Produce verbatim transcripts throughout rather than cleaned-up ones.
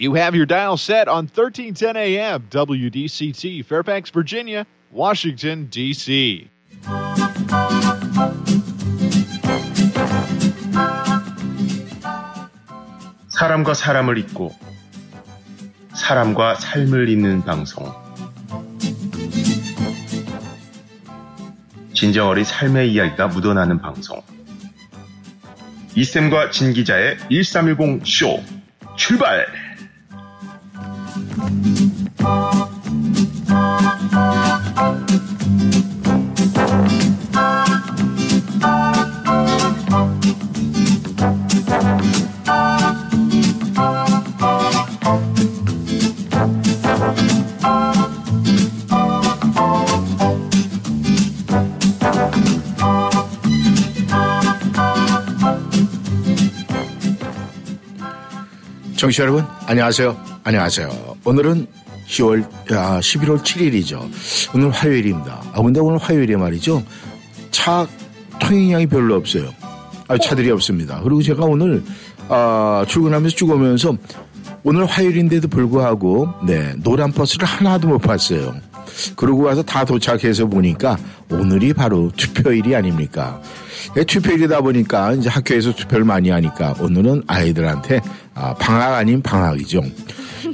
You have your dial set on thirteen ten A M, W D C T, Fairfax, Virginia, Washington, D C 사람과 사람을 잇고 사람과 삶을 잇는 방송. 진정어리 삶의 이야기가 묻어나는 방송. 이샘과 진 기자의 천삼백십 쇼 출발! 청취자 여러분, 안녕하세요. 안녕하세요. 오늘은 십일월 칠일이죠. 오늘 화요일입니다. 아, 근데 오늘 화요일에 말이죠. 차 통행량이 별로 없어요. 아, 차들이 없습니다. 그리고 제가 오늘, 아, 출근하면서 쭉 오면서 오늘 화요일인데도 불구하고, 네, 노란 버스를 하나도 못 봤어요. 그러고 와서 다 도착해서 보니까 오늘이 바로 투표일이 아닙니까? 투표일이다 보니까 이제 학교에서 투표를 많이 하니까 오늘은 아이들한테 방학 아닌 방학이죠.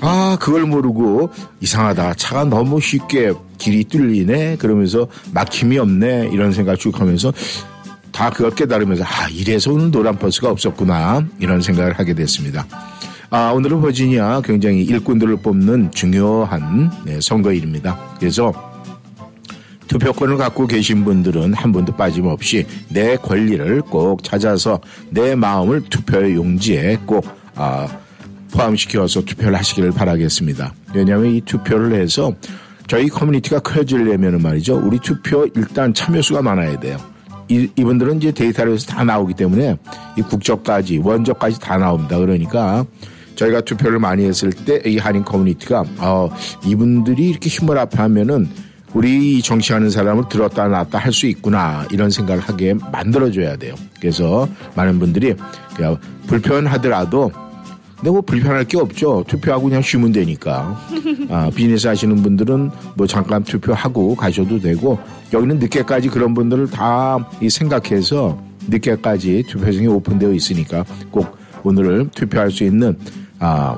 아, 그걸 모르고 이상하다. 차가 너무 쉽게 길이 뚫리네. 그러면서 막힘이 없네. 이런 생각 쭉 하면서 다 그걸 깨달으면서 아, 이래서 오늘 노란 버스가 없었구나. 이런 생각을 하게 됐습니다. 아, 오늘은 버지니아 굉장히 일꾼들을 뽑는 중요한 네, 선거일입니다. 그래서 투표권을 갖고 계신 분들은 한 분도 빠짐없이 내 권리를 꼭 찾아서 내 마음을 투표의 용지에 꼭 아, 포함시켜서 투표를 하시기를 바라겠습니다. 왜냐하면 이 투표를 해서 저희 커뮤니티가 커지려면 말이죠. 우리 투표 일단 참여수가 많아야 돼요. 이, 이분들은 이제 데이터로 해서 다 나오기 때문에 이 국적까지 원적까지 다 나옵니다. 그러니까 저희가 투표를 많이 했을 때 이 한인 커뮤니티가 어, 이분들이 이렇게 힘을 합하면은 우리 정치하는 사람을 들었다 놨다 할 수 있구나 이런 생각을 하게 만들어줘야 돼요. 그래서 많은 분들이 그냥 불편하더라도 근데 뭐 불편할 게 없죠. 투표하고 그냥 쉬면 되니까. 아, 비즈니스 하시는 분들은 뭐 잠깐 투표하고 가셔도 되고 여기는 늦게까지 그런 분들을 다 생각해서 늦게까지 투표장이 오픈되어 있으니까 꼭 오늘을 투표할 수 있는 아,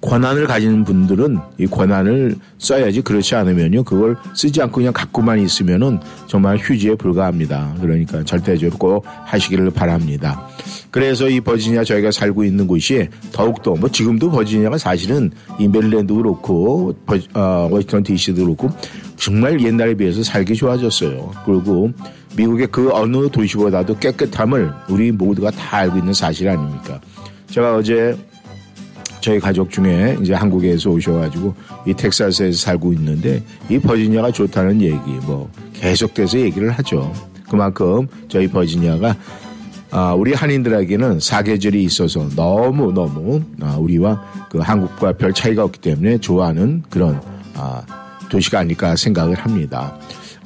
권한을 가진 분들은 이 권한을 써야지 그렇지 않으면요. 그걸 쓰지 않고 그냥 갖고만 있으면은 정말 휴지에 불과합니다. 그러니까 절대적으로 꼭 하시기를 바랍니다. 그래서 이 버지니아 저희가 살고 있는 곳이 더욱더 뭐 지금도 버지니아가 사실은 이 메릴랜드도 그렇고 버지, 어, 워싱턴 디씨도 그렇고 정말 옛날에 비해서 살기 좋아졌어요. 그리고 미국의 그 어느 도시보다도 깨끗함을 우리 모두가 다 알고 있는 사실 아닙니까? 제가 어제 저희 가족 중에 이제 한국에서 오셔가지고 이 텍사스에서 살고 있는데 이 버지니아가 좋다는 얘기 뭐 계속돼서 얘기를 하죠. 그만큼 저희 버지니아가 아, 우리 한인들에게는 사계절이 있어서 너무너무 아, 우리와 그 한국과 별 차이가 없기 때문에 좋아하는 그런 아, 도시가 아닐까 생각을 합니다.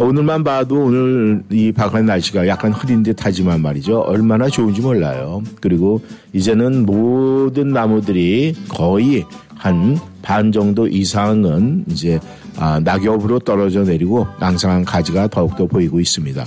오늘만 봐도 오늘 이 바깥 날씨가 약간 흐린 듯 하지만 말이죠. 얼마나 좋은지 몰라요. 그리고 이제는 모든 나무들이 거의 한 반 정도 이상은 이제 아, 낙엽으로 떨어져 내리고 앙상한 가지가 더욱더 보이고 있습니다.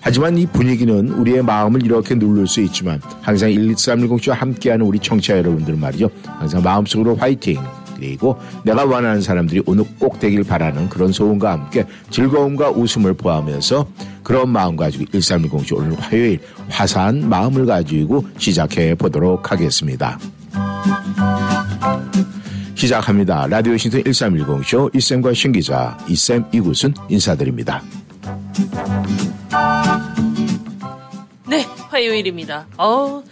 하지만 이 분위기는 우리의 마음을 이렇게 누를 수 있지만 항상 천삼백십 쇼와 함께하는 우리 청취자 여러분들 말이죠. 항상 마음속으로 화이팅! 그리고 내가 원하는 사람들이 오늘 꼭 되길 바라는 그런 소원과 함께 즐거움과 웃음을 포함해서 그런 마음 가지고 천삼백십 오늘 화요일 화사한 마음을 가지고 시작해 보도록 하겠습니다. 시작합니다. 라디오 워싱턴 천삼백십 쇼 이샘과 신기자 이샘 이구순 인사드립니다. 네, 화요일입니다. 어...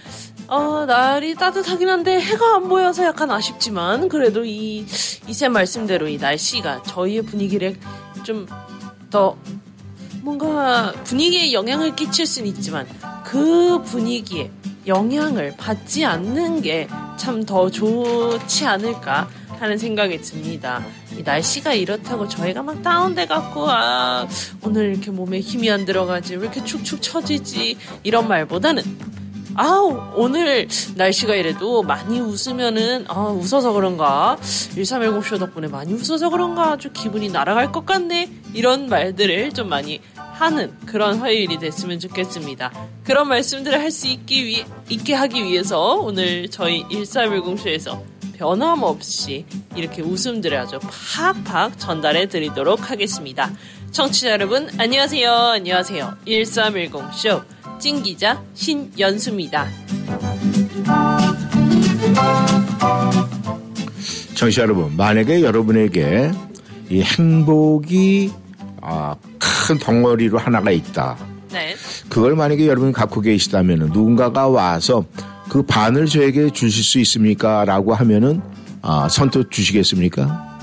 어, 날이 따뜻하긴 한데 해가 안 보여서 약간 아쉽지만 그래도 이 이쌤 말씀대로 이 날씨가 저희의 분위기를 좀 더 뭔가 분위기에 영향을 끼칠 순 있지만 그 분위기에 영향을 받지 않는 게 참 더 좋지 않을까 하는 생각이 듭니다. 이 날씨가 이렇다고 저희가 막 다운돼 갖고 아 오늘 이렇게 몸에 힘이 안 들어가지 왜 이렇게 축축 처지지 이런 말보다는 아우 오늘 날씨가 이래도 많이 웃으면은 아 웃어서 그런가 일삼일공쇼 덕분에 많이 웃어서 그런가 아주 기분이 날아갈 것 같네 이런 말들을 좀 많이 하는 그런 화요일이 됐으면 좋겠습니다. 그런 말씀들을 할 수 있기 위해 있게 하기 위해서 오늘 저희 일삼일공쇼에서 변함없이 이렇게 웃음들을 아주 팍팍 전달해 드리도록 하겠습니다. 청취자 여러분 안녕하세요. 안녕하세요. 일삼일공쇼 찐기자 신연수입니다. 청취자 여러분 만약에 여러분에게 이 행복이 아, 큰 덩어리로 하나가 있다. 네. 그걸 만약에 여러분이 갖고 계시다면 누군가가 와서 그 반을 저에게 주실 수 있습니까? 라고 하면은 아, 선뜻 주시겠습니까?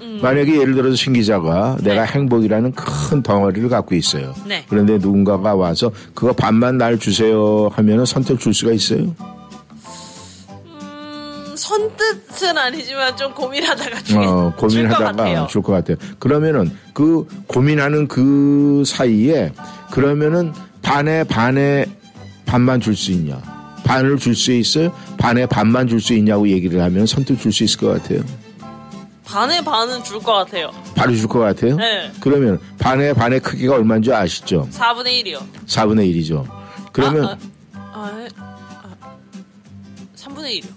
음. 만약에 예를 들어서 신 기자가 네. 내가 행복이라는 큰 덩어리를 갖고 있어요. 네. 그런데 누군가가 와서 그거 반만 날 주세요 하면은 선뜻 줄 수가 있어요? 선뜻은 아니지만 좀 고민하다가 줄, 어, 고민하다가 줄 것 같아요. 그러면은 그 고민하는 그 사이에 그러면은 반에 반에 반만 줄 수 있냐? 반을 줄 수 있어요? 반에 반만 줄 수 있냐고 얘기를 하면 선뜻 줄 수 있을 것 같아요. 반에 반은 줄 것 같아요. 바로 줄 것 같아요? 네. 그러면 반에 반의 크기가 얼마인지 아시죠? 사분의 일이요. 사분의 일이죠. 그러면 아, 아, 아, 아, 삼분의 일이요.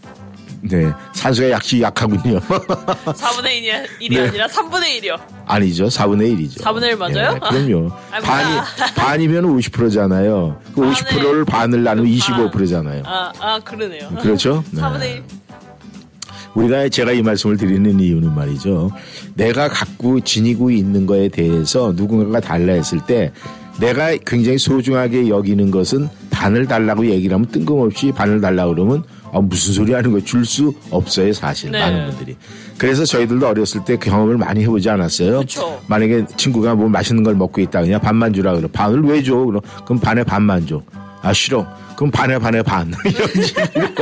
네. 산수가 약시 약하군요. 사분의 일이 네. 아니라 삼분의 일이요. 아니죠. 사분의 일이죠. 사분의 일 맞아요? 네, 그럼요. 아, 반이, 반이면 오십 퍼센트잖아요. 그 반을, 오십 퍼센트를 반을 나누면 이십오 퍼센트잖아요. 아, 아, 그러네요. 그렇죠? 네. 사분의 일. 우리가 제가 이 말씀을 드리는 이유는 말이죠. 내가 갖고 지니고 있는 거에 대해서 누군가가 달라 했을 때 내가 굉장히 소중하게 여기는 것은 반을 달라고 얘기를 하면 뜬금없이 반을 달라고 그러면 아, 무슨 소리 하는 거예요. 줄 수 없어요. 사실 네. 많은 분들이. 그래서 저희들도 어렸을 때 경험을 많이 해보지 않았어요. 그쵸. 만약에 친구가 뭐 맛있는 걸 먹고 있다. 그냥 반만 주라 그래. 반을 왜 줘? 그럼, 그럼 반에 반만 줘. 아 싫어. 그럼 반에 반에 반. 이런 식으로.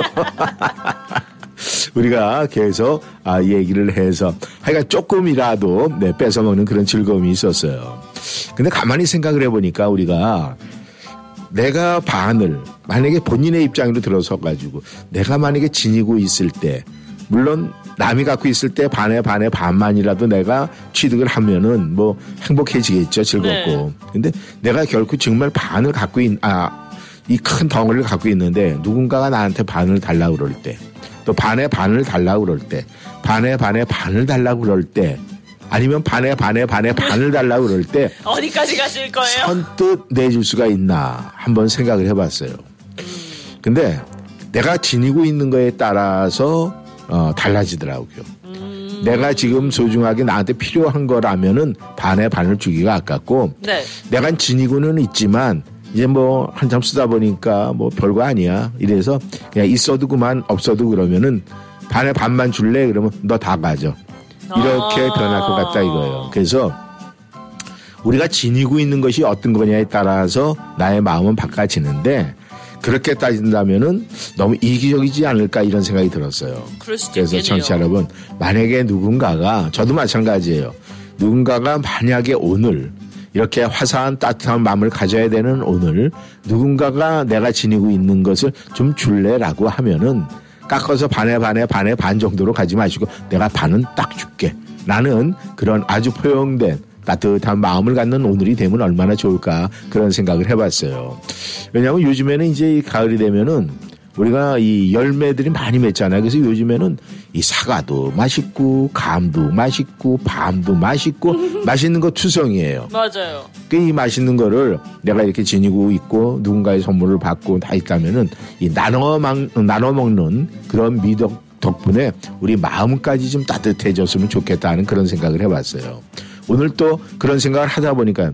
우리가 계속 아, 얘기를 해서 하여간 조금이라도 네, 뺏어먹는 그런 즐거움이 있었어요. 근데 가만히 생각을 해보니까 우리가 내가 반을 만약에 본인의 입장으로 들어서 가지고 내가 만약에 지니고 있을 때 물론 남이 갖고 있을 때 반에 반에 반만이라도 내가 취득을 하면은 뭐 행복해지겠죠. 즐겁고. 네. 근데 내가 결코 정말 반을 갖고 있, 아, 이 큰 덩어리를 갖고 있는데 누군가가 나한테 반을 달라고 그럴 때 또 반에 반을 달라고 그럴 때 반에 반에 반을 달라고 그럴 때 아니면 반에 반에 반에 반을 달라고 그럴 때 어디까지 가실 거예요? 선뜻 내줄 수가 있나 한번 생각을 해봤어요. 근데 내가 지니고 있는 거에 따라서 어, 달라지더라고요. 음... 내가 지금 소중하게 나한테 필요한 거라면은 반에 반을 주기가 아깝고 네. 내가 지니고는 있지만 이제 뭐 한참 쓰다 보니까 뭐 별거 아니야 이래서 그냥 있어도 그만 없어도 그러면은 반에 반만 줄래? 그러면 너 다 가져. 이렇게 아~ 변할 것 같다 이거예요. 그래서 우리가 지니고 있는 것이 어떤 거냐에 따라서 나의 마음은 바꿔지는데 그렇게 따진다면은 너무 이기적이지 않을까 이런 생각이 들었어요. 그래서 청취자 여러분 만약에 누군가가 저도 마찬가지예요. 누군가가 만약에 오늘 이렇게 화사한 따뜻한 마음을 가져야 되는 오늘 누군가가 내가 지니고 있는 것을 좀 줄래라고 하면은 깎아서 반에 반에 반에 반 정도로 가지 마시고 내가 반은 딱 줄게. 나는 그런 아주 포용된 따뜻한 마음을 갖는 오늘이 되면 얼마나 좋을까 그런 생각을 해봤어요. 왜냐하면 요즘에는 이제 가을이 되면은 우리가 이 열매들이 많이 맺잖아요. 그래서 요즘에는 이 사과도 맛있고 감도 맛있고 밤도 맛있고 맛있는 거 투성이에요. 맞아요. 그 이 맛있는 거를 내가 이렇게 지니고 있고 누군가의 선물을 받고 다 있다면은 이 나눠 막 나눠 먹는 그런 미덕 덕분에 우리 마음까지 좀 따뜻해졌으면 좋겠다는 그런 생각을 해봤어요. 오늘 또 그런 생각을 하다 보니까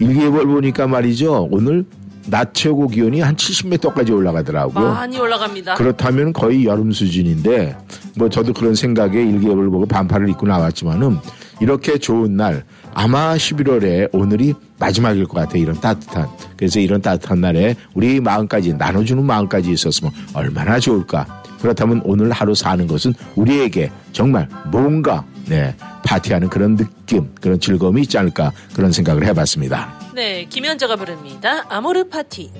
일기예보를 보니까 말이죠. 오늘 낮 최고 기온이 한 칠십 미터 도까지 올라가더라고요. 많이 올라갑니다. 그렇다면 거의 여름 수준인데 뭐 저도 그런 생각에 일기예보를 보고 반팔을 입고 나왔지만은 이렇게 좋은 날 아마 십일월에 오늘이 마지막일 것 같아요. 이런 따뜻한. 그래서 이런 따뜻한 날에 우리 마음까지 나눠주는 마음까지 있었으면 얼마나 좋을까. 그렇다면 오늘 하루 사는 것은 우리에게 정말 뭔가 네, 파티하는 그런 느낌, 그런 즐거움이 있지 않을까 그런 생각을 해봤습니다. 네, 김현자가 부릅니다. 아모르 파티.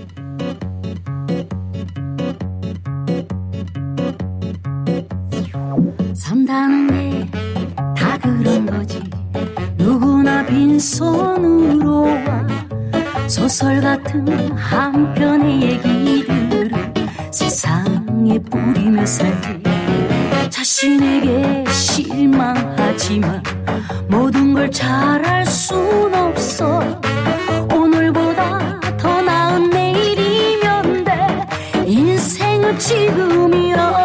산다는 게 다 그런 거지. 누구나 빈손으로 와 소설 같은 한 편의 얘기들을 세상에 뿌리며 살지. 자신에게 실망하지만 모든 걸 잘할 순 없어. 오늘보다 더 나은 내일이면 돼. 인생은 지금이라.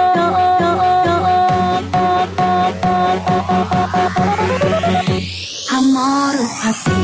Amor a ti.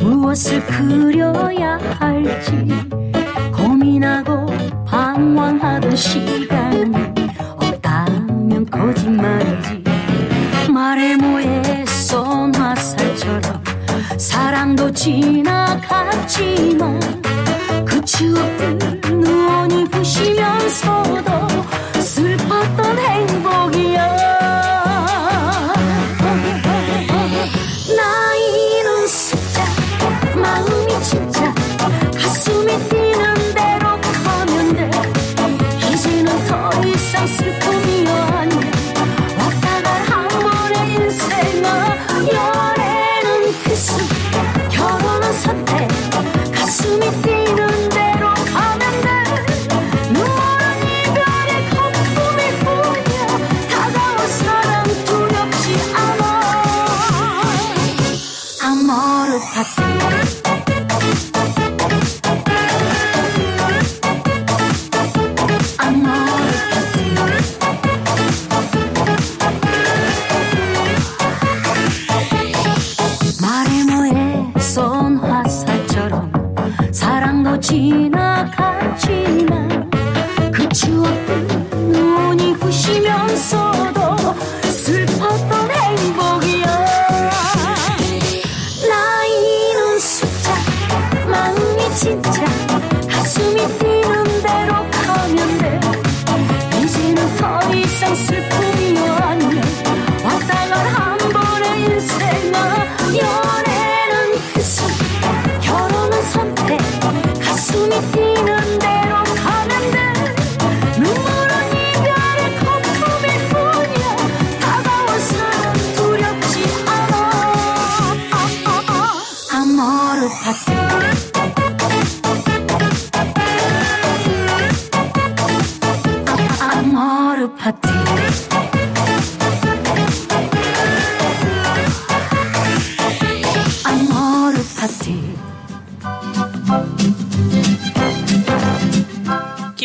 무엇을 그려야 할지 고민하고 방황하던 시간이 없다면 거짓말이지. 마레모의 쏜화살처럼 사랑도 지나갔지만 그 추억들 누원이 부시면서도 슬펐던 행복이야.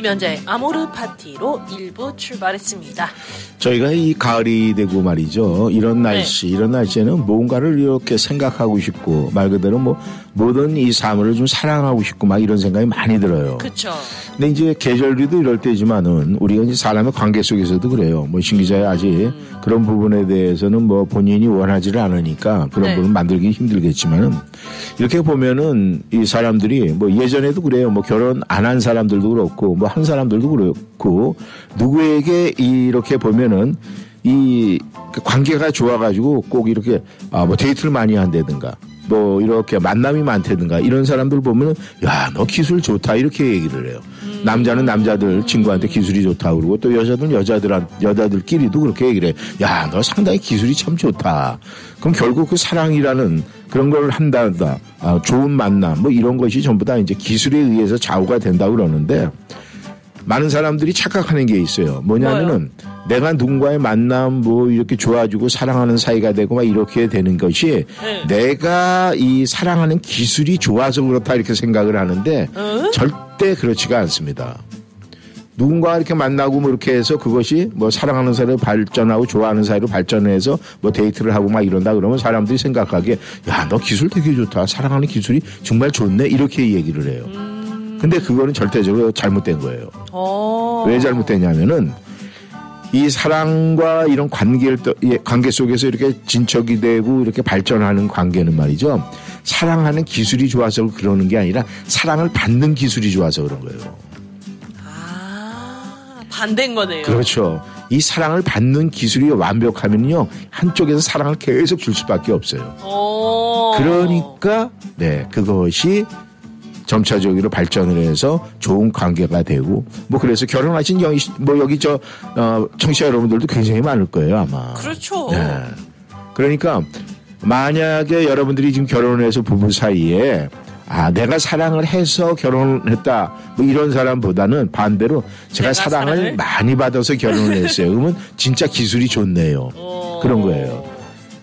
현재 아모르 파티로 일부 출발했습니다. 저희가 이 가을이 되고 말이죠. 이런 날씨, 네. 이런 날씨에는 뭔가를 이렇게 생각하고 싶고 말 그대로 뭐 모든 이 사물을 좀 사랑하고 싶고 막 이런 생각이 많이 들어요. 그렇죠. 근데 이제 계절도 이럴 때지만은 우리가 이제 사람의 관계 속에서도 그래요. 뭐 신 기자의 아직 음. 그런 부분에 대해서는 뭐 본인이 원하지를 않으니까 그런 네. 부분 만들기 힘들겠지만은 이렇게 보면은 이 사람들이 뭐 예전에도 그래요. 뭐 결혼 안 한 사람들도 그렇고 뭐 한 사람들도 그렇고 누구에게 이렇게 보면은 이 관계가 좋아가지고 꼭 이렇게 아 뭐 데이트를 많이 한다든가. 뭐 이렇게 만남이 많다든가 이런 사람들 보면은 야, 너 기술 좋다 이렇게 얘기를 해요. 음. 남자는 남자들 친구한테 기술이 좋다 그러고 또 여자들은 여자들한 여자들끼리도 그렇게 얘기를 해. 야, 너 상당히 기술이 참 좋다. 그럼 결국 그 사랑이라는 그런 걸 한다다. 아, 좋은 만남 뭐 이런 것이 전부 다 이제 기술에 의해서 좌우가 된다고 그러는데 많은 사람들이 착각하는 게 있어요. 뭐냐면은 뭐요? 내가 누군가의 만남 뭐 이렇게 좋아지고 사랑하는 사이가 되고 막 이렇게 되는 것이 네. 내가 이 사랑하는 기술이 좋아서 그렇다 이렇게 생각을 하는데 응? 절대 그렇지가 않습니다. 누군가 이렇게 만나고 뭐 이렇게 해서 그것이 뭐 사랑하는 사이로 발전하고 좋아하는 사이로 발전해서 뭐 데이트를 하고 막 이런다 그러면 사람들이 생각하기에 야, 너 기술 되게 좋다. 사랑하는 기술이 정말 좋네. 이렇게 얘기를 해요. 음. 근데 그거는 절대적으로 잘못된 거예요. 왜 잘못됐냐면은 이 사랑과 이런 관계를, 관계 속에서 이렇게 진척이 되고 이렇게 발전하는 관계는 말이죠. 사랑하는 기술이 좋아서 그러는 게 아니라 사랑을 받는 기술이 좋아서 그런 거예요. 아, 반대인 거네요. 그렇죠. 이 사랑을 받는 기술이 완벽하면요, 한쪽에서 사랑을 계속 줄 수밖에 없어요. 오. 그러니까, 네, 그것이 점차적으로 발전을 해서 좋은 관계가 되고, 뭐 그래서 결혼하신 여, 뭐 여기 저 어, 청취자 여러분들도 굉장히 많을 거예요 아마. 그렇죠. 네. 그러니까 만약에 여러분들이 지금 결혼해서 부부 사이에 아 내가 사랑을 해서 결혼했다 뭐 이런 사람보다는 반대로 제가 사랑을, 사랑을 많이 받아서 결혼을 했어요. 그러면 진짜 기술이 좋네요. 오. 그런 거예요.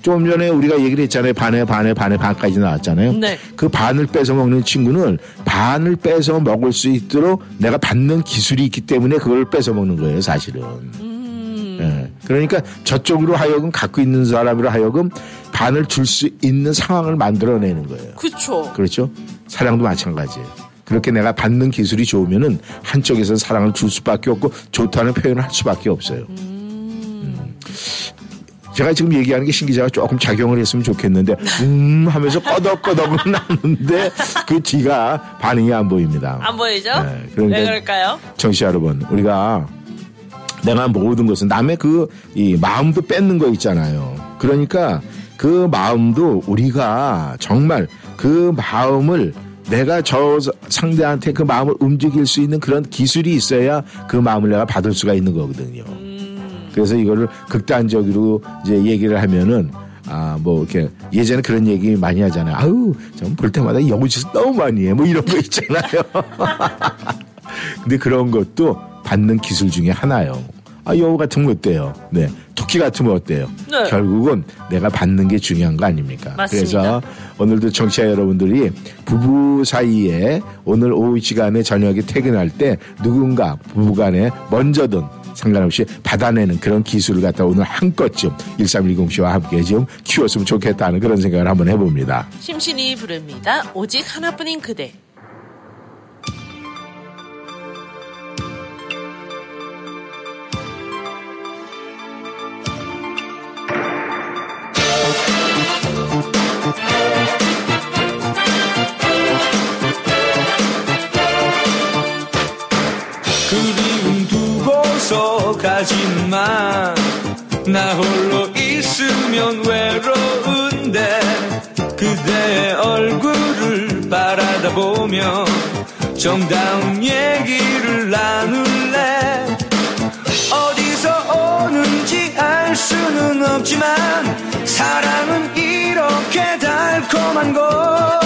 좀 전에 우리가 얘기를 했잖아요. 반에 반에 반에 반까지 나왔잖아요. 네. 그 반을 빼서 먹는 친구는 반을 빼서 먹을 수 있도록 내가 받는 기술이 있기 때문에 그걸 빼서 먹는 거예요. 사실은. 음. 네. 그러니까 저쪽으로 하여금 갖고 있는 사람으로 하여금 반을 줄 수 있는 상황을 만들어내는 거예요. 그렇죠. 그렇죠. 사랑도 마찬가지예요. 그렇게 내가 받는 기술이 좋으면은 한쪽에서는 사랑을 줄 수밖에 없고 좋다는 표현을 할 수밖에 없어요. 음. 음. 제가 지금 얘기하는 게 신 기자가 조금 작용을 했으면 좋겠는데 음 하면서 꺼덕꺼덕은 나는데 그 뒤가 반응이 안 보입니다. 안 보이죠? 네, 그러니까 왜 그럴까요? 정씨 여러분, 우리가 내가 모든 것은 남의 그 이 마음도 뺏는 거 있잖아요. 그러니까 그 마음도 우리가 정말 그 마음을 내가 저 상대한테 그 마음을 움직일 수 있는 그런 기술이 있어야 그 마음을 내가 받을 수가 있는 거거든요. 그래서 이거를 극단적으로 이제 얘기를 하면은, 아, 뭐, 이렇게, 예전에 그런 얘기 많이 하잖아요. 아우, 좀 볼 때마다 여우짓을 너무 많이 해. 뭐 이런 거 있잖아요. 근데 그런 것도 받는 기술 중에 하나예요. 아, 여우 같으면 어때요? 네. 토끼 같으면 어때요? 네. 결국은 내가 받는 게 중요한 거 아닙니까? 맞습니다. 그래서 오늘도 청취자 여러분들이 부부 사이에 오늘 오후 시간에 저녁에 퇴근할 때 누군가 부부간에 먼저든 상관없이 받아내는 그런 기술을 갖다 오늘 한껏쯤 일삼일공 씨와 함께 좀 키웠으면 좋겠다는 그런 생각을 한번 해봅니다. 심신이 부릅니다. 오직 하나뿐인 그대. 가지마 나 홀로 있으면 외로운데 그대의 얼굴을 바라다 보며 정다운 얘기를 나눌래 어디서 오는지 알 수는 없지만 사랑은 이렇게 달콤한 것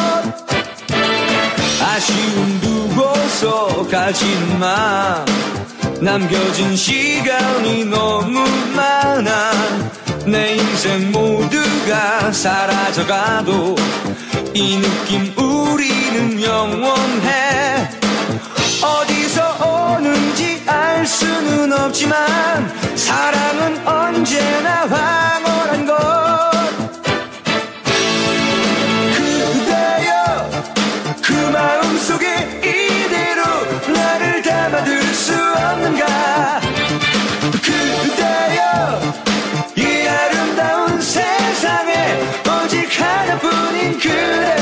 아쉬움 두고서 가지마 남겨진 시간이 너무 많아 내 인생 모두가 사라져가도 이 느낌 우리는 영원해 어디서 오는지 알 수는 없지만 사랑은 언제나 황홀한 것 그대여 그 마음속에 이대로 나를 담아들 수 없는가 그대여 이 아름다운 세상에 오직 하나뿐인 그대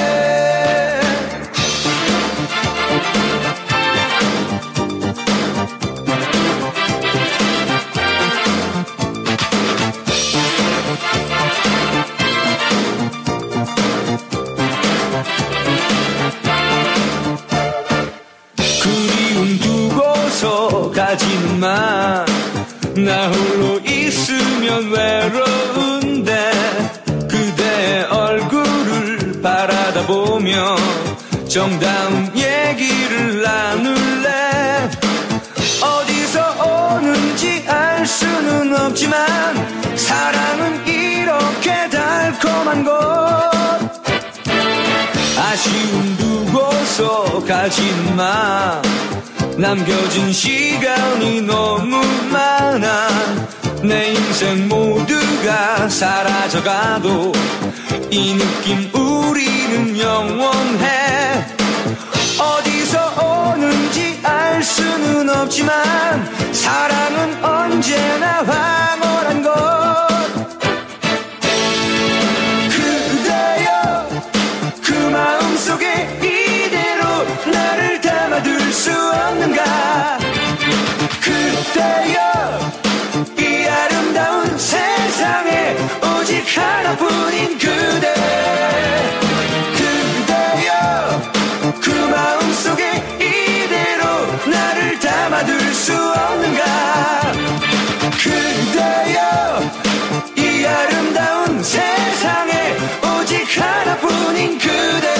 가지마 나 홀로 있으면 외로운데 그대의 얼굴을 바라다 보며 정다운 얘기를 나눌래 어디서 오는지 알 수는 없지만 사랑은 이렇게 달콤한 것 아쉬움 두고서 가지마 남겨진 시간이 너무 많아 내 인생 모두가 사라져가도 이 느낌 우리는 영원해 어디서 오는지 알 수 수는 없지만 사랑은 언제나 황홀한 것 그대여 그 마음속에 이대로 나를 담아둘 수 없는가 그대여 이 아름다운 세상에 오직 하나뿐인 그대 그대여 그 마음속에 이대로 나를 담아둘 수 없는가 그대여 이 아름다운 세상에 오직 하나뿐인 그대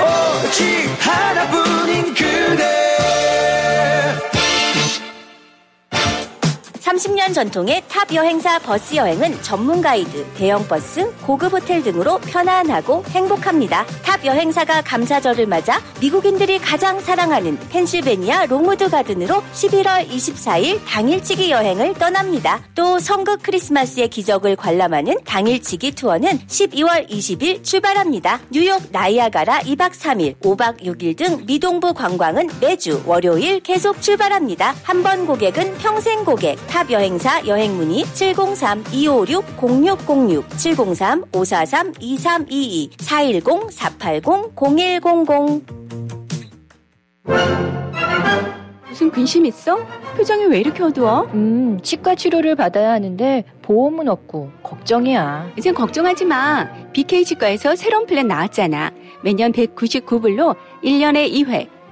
오직 하나뿐인 그대 삼십 년 전통의 탑 여행사 버스 여행은 전문 가이드, 대형 버스, 고급 호텔 등으로 편안하고 행복합니다. 탑 여행사가 감사절을 맞아 미국인들이 가장 사랑하는 펜실베니아 롱우드 가든으로 십일월 이십사일 당일치기 여행을 떠납니다. 또 성극 크리스마스의 기적을 관람하는 당일치기 투어는 십이월 이십일 출발합니다. 뉴욕 나이아가라 이박 삼일, 오박 육일 등 미동부 관광은 매주 월요일 계속 출발합니다. 한 번 고객은 평생 고객. 탑 여행사 여행 문의 칠공삼 이오육 공육공육, 칠공삼 오사삼 이삼이이, 사일공 사팔공 공일공공. 무슨 근심 있어? 표정이 왜 이렇게 어두워? 음, 치과 치료를 받아야 하는데 보험은 없고 걱정이야. 이젠 걱정하지 마. 비케이 치과에서 새로운 플랜 나왔잖아. 매년 백구십구 불로 일 년에 이 회.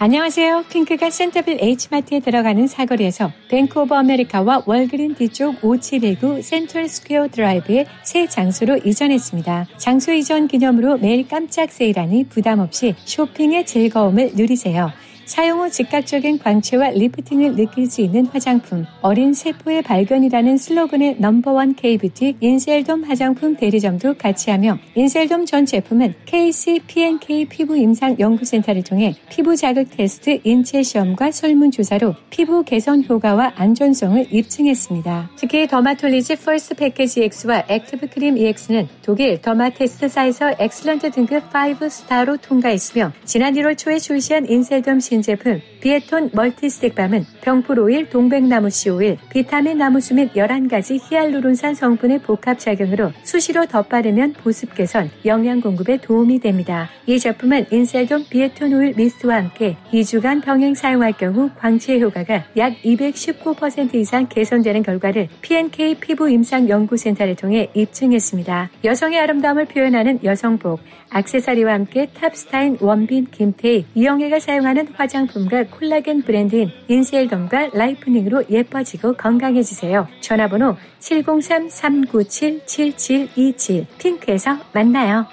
안녕하세요. 핑크가 센터빌 H마트에 들어가는 사거리에서 뱅크 오브 아메리카와 월그린 뒤쪽 오칠일구 센트럴 스퀘어 드라이브의 새 장소로 이전했습니다. 장소 이전 기념으로 매일 깜짝 세일하니 부담 없이 쇼핑의 즐거움을 누리세요. 사용 후 즉각적인 광채와 리프팅을 느낄 수 있는 화장품, 어린 세포의 발견이라는 슬로건의 넘버원 K뷰티 인셀돔 화장품 대리점도 같이 하며 인셀돔 전 제품은 케이씨피엔케이 피부임상연구센터를 통해 피부 자극 테스트 인체 시험과 설문조사로 피부 개선 효과와 안전성을 입증했습니다. 특히 더마톨리지 퍼스트 패키지 X와 액티브 크림 이엑스는 독일 더마테스트사에서 엑셀런트 등급 오 스타로 통과했으며 지난 일월 초에 출시한 인셀돔 신제품 비에톤 멀티스틱밤은 병풀 오일, 동백나무 씨 오일, 비타민 나무수 및 열한 가지 히알루론산 성분의 복합작용으로 수시로 덧바르면 보습 개선, 영양 공급에 도움이 됩니다. 이 제품은 인셀돔 비에톤 오일 미스트와 함께 이 주간 병행 사용할 경우 광채 효과가 약 이백십구 퍼센트 이상 개선되는 결과를 피엔케이 피부임상연구센터를 통해 입증했습니다. 여성의 아름다움을 표현하는 여성복, 액세서리와 함께 탑스타인 원빈, 김태희, 이영애가 사용하는 화장품과 콜라겐 브랜드인 인셀돔과 라이프닝으로 예뻐지고 건강해지세요. 전화번호 칠공삼 삼구칠 칠칠이칠. 핑크에서 만나요.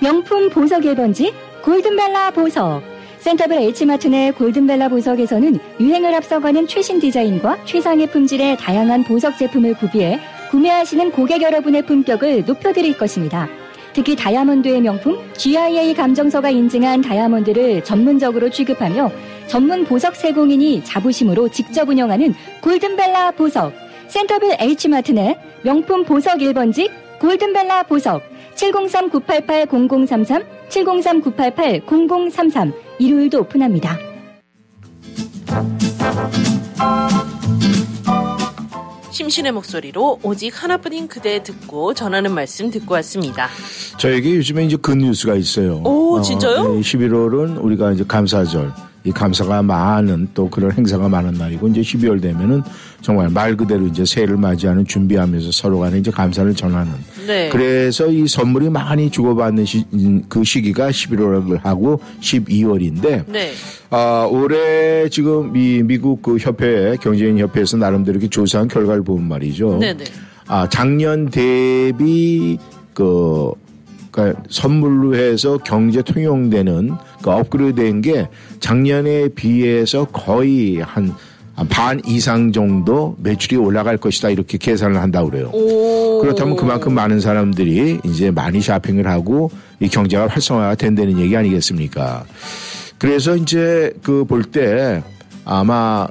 명품 보석 일 번지 골든벨라 보석. 센터빌 H마트 내 골든벨라 보석에서는 유행을 앞서가는 최신 디자인과 최상의 품질의 다양한 보석 제품을 구비해 구매하시는 고객 여러분의 품격을 높여드릴 것입니다. 특히 다이아몬드의 명품 지아이에이 감정서가 인증한 다이아몬드를 전문적으로 취급하며 전문 보석 세공인이 자부심으로 직접 운영하는 골든벨라 보석. 센터빌 H마트 내 명품 보석 일 번지 골든벨라 보석. 칠공삼 구팔팔 공공삼삼, 칠공삼 구팔팔 공공삼삼. 일요일도 오픈합니다. 심신의 목소리로 오직 하나뿐인 그대 듣고 전하는 말씀 듣고 왔습니다. 저에게 요즘에 이제 그 뉴스가 있어요. 오, 어, 진짜요? 십일월은 우리가 이제 감사절, 이 감사가 많은 또 그런 행사가 많은 날이고 이제 십이월 되면은 정말 말 그대로 이제 새해를 맞이하는 준비하면서 서로 간에 이제 감사를 전하는. 네. 그래서 이 선물이 많이 주고받는 시, 그 시기가 십일월하고 십이월인데. 네. 아, 올해 지금 이 미국 그 협회, 경제인 협회에서 나름대로 이렇게 조사한 결과를 보면 말이죠. 네네. 아, 작년 대비 그 그러니까 선물로 해서 경제 통용되는, 그러니까 업그레이드된 게 작년에 비해서 거의 한 반 이상 정도 매출이 올라갈 것이다, 이렇게 계산을 한다고 그래요. 그렇다면 그만큼 많은 사람들이 이제 많이 쇼핑을 하고 이 경제가 활성화가 된다는 얘기 아니겠습니까? 그래서 이제 그 볼 때 아마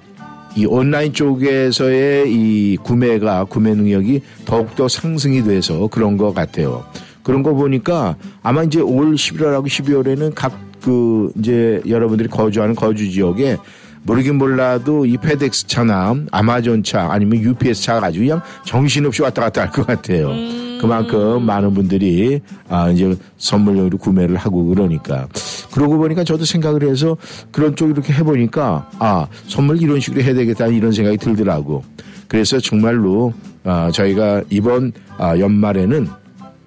이 온라인 쪽에서의 이 구매가, 구매 능력이 더욱더 상승이 돼서 그런 것 같아요. 그런 거 보니까 아마 이제 올 십일월하고 십이월에는 각 그 이제 여러분들이 거주하는 거주 지역에 모르긴 몰라도 이 페덱스 차나 아마존 차 아니면 유피에스 차 가지고 그냥 정신없이 왔다 갔다 할 것 같아요. 음. 그만큼 많은 분들이 아 이제 선물용으로 구매를 하고 그러니까. 그러고 보니까 저도 생각을 해서 그런 쪽 이렇게 해보니까 아 선물 이런 식으로 해야 되겠다 이런 생각이 들더라고. 그래서 정말로 아 저희가 이번 아 연말에는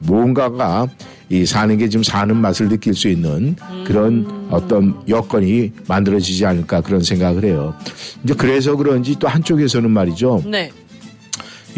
뭔가가 이 사는 게 좀 사는 맛을 느낄 수 있는 그런 음. 어떤 여건이 만들어지지 않을까 그런 생각을 해요. 이제 그래서 그런지 또 한쪽에서는 말이죠. 네.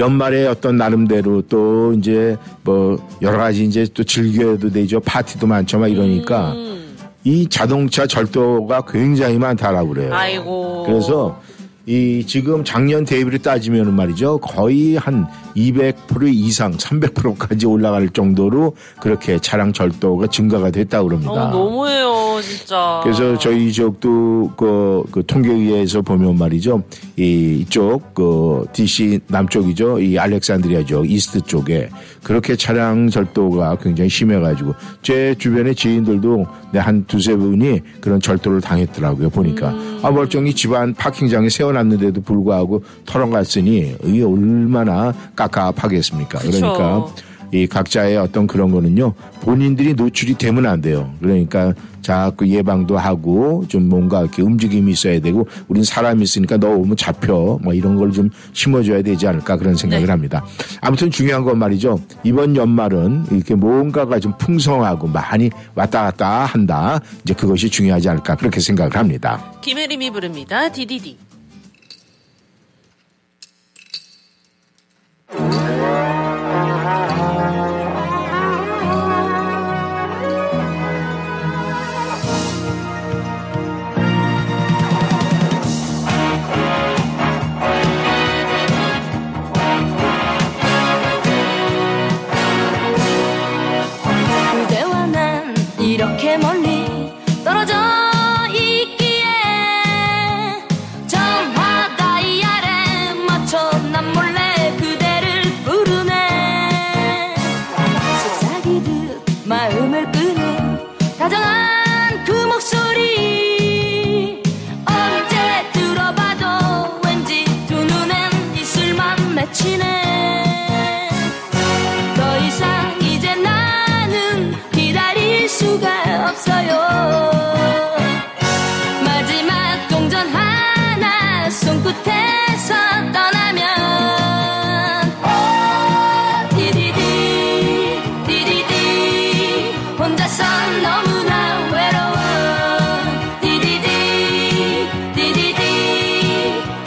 연말에 어떤 나름대로 또 이제 뭐 여러 가지 이제 또 즐겨도 되죠. 파티도 많죠. 막 이러니까 음. 이 자동차 절도가 굉장히 많다라고 그래요. 아이고. 그래서 이 지금 작년 대비로 따지면은 말이죠. 거의 한 이백 퍼센트 이상, 삼백 퍼센트까지 올라갈 정도로 그렇게 차량 절도가 증가가 됐다고 그럽니다. 어, 너무해요, 진짜. 그래서 저희 지역도 그, 그 통계에 의해서 보면 말이죠. 이, 이쪽, 그, 디씨 남쪽이죠. 이 알렉산드리아 지역, 이스트 쪽에 그렇게 차량 절도가 굉장히 심해가지고 제 주변의 지인들도 한 두세 분이 그런 절도를 당했더라고요, 보니까. 음. 아, 멀쩡히 집안 파킹장에 세워놨는데도 불구하고 털어갔으니 이게 얼마나 깝깝하겠습니까? 그러니까 이 각자의 어떤 그런 거는요 본인들이 노출이 되면 안 돼요. 그러니까 자꾸 예방도 하고 좀 뭔가 이렇게 움직임이 있어야 되고 우린 사람이 있으니까 너 오면 잡혀 뭐 이런 걸 좀 심어줘야 되지 않을까 그런 생각을 네. 합니다. 아무튼 중요한 건 말이죠. 이번 연말은 이렇게 뭔가가 좀 풍성하고 많이 왔다 갔다 한다. 이제 그것이 중요하지 않을까 그렇게 생각을 합니다. 김혜림이 부릅니다. 디디디.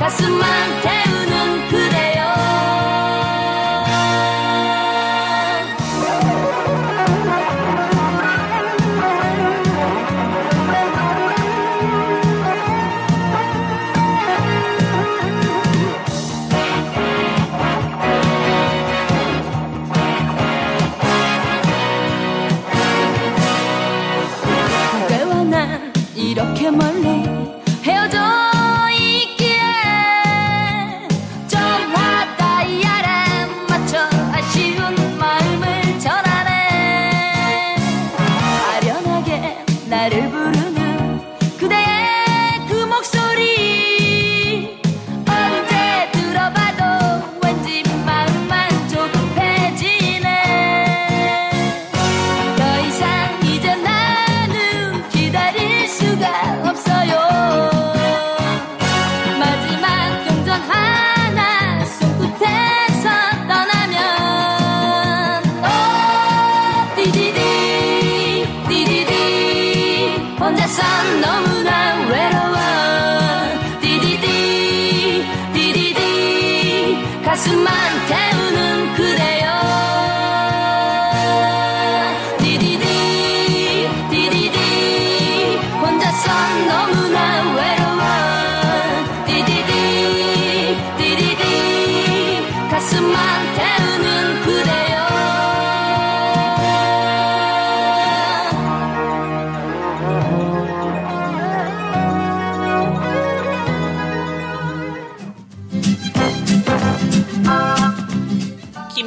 가슴만 태우는 그대여 디디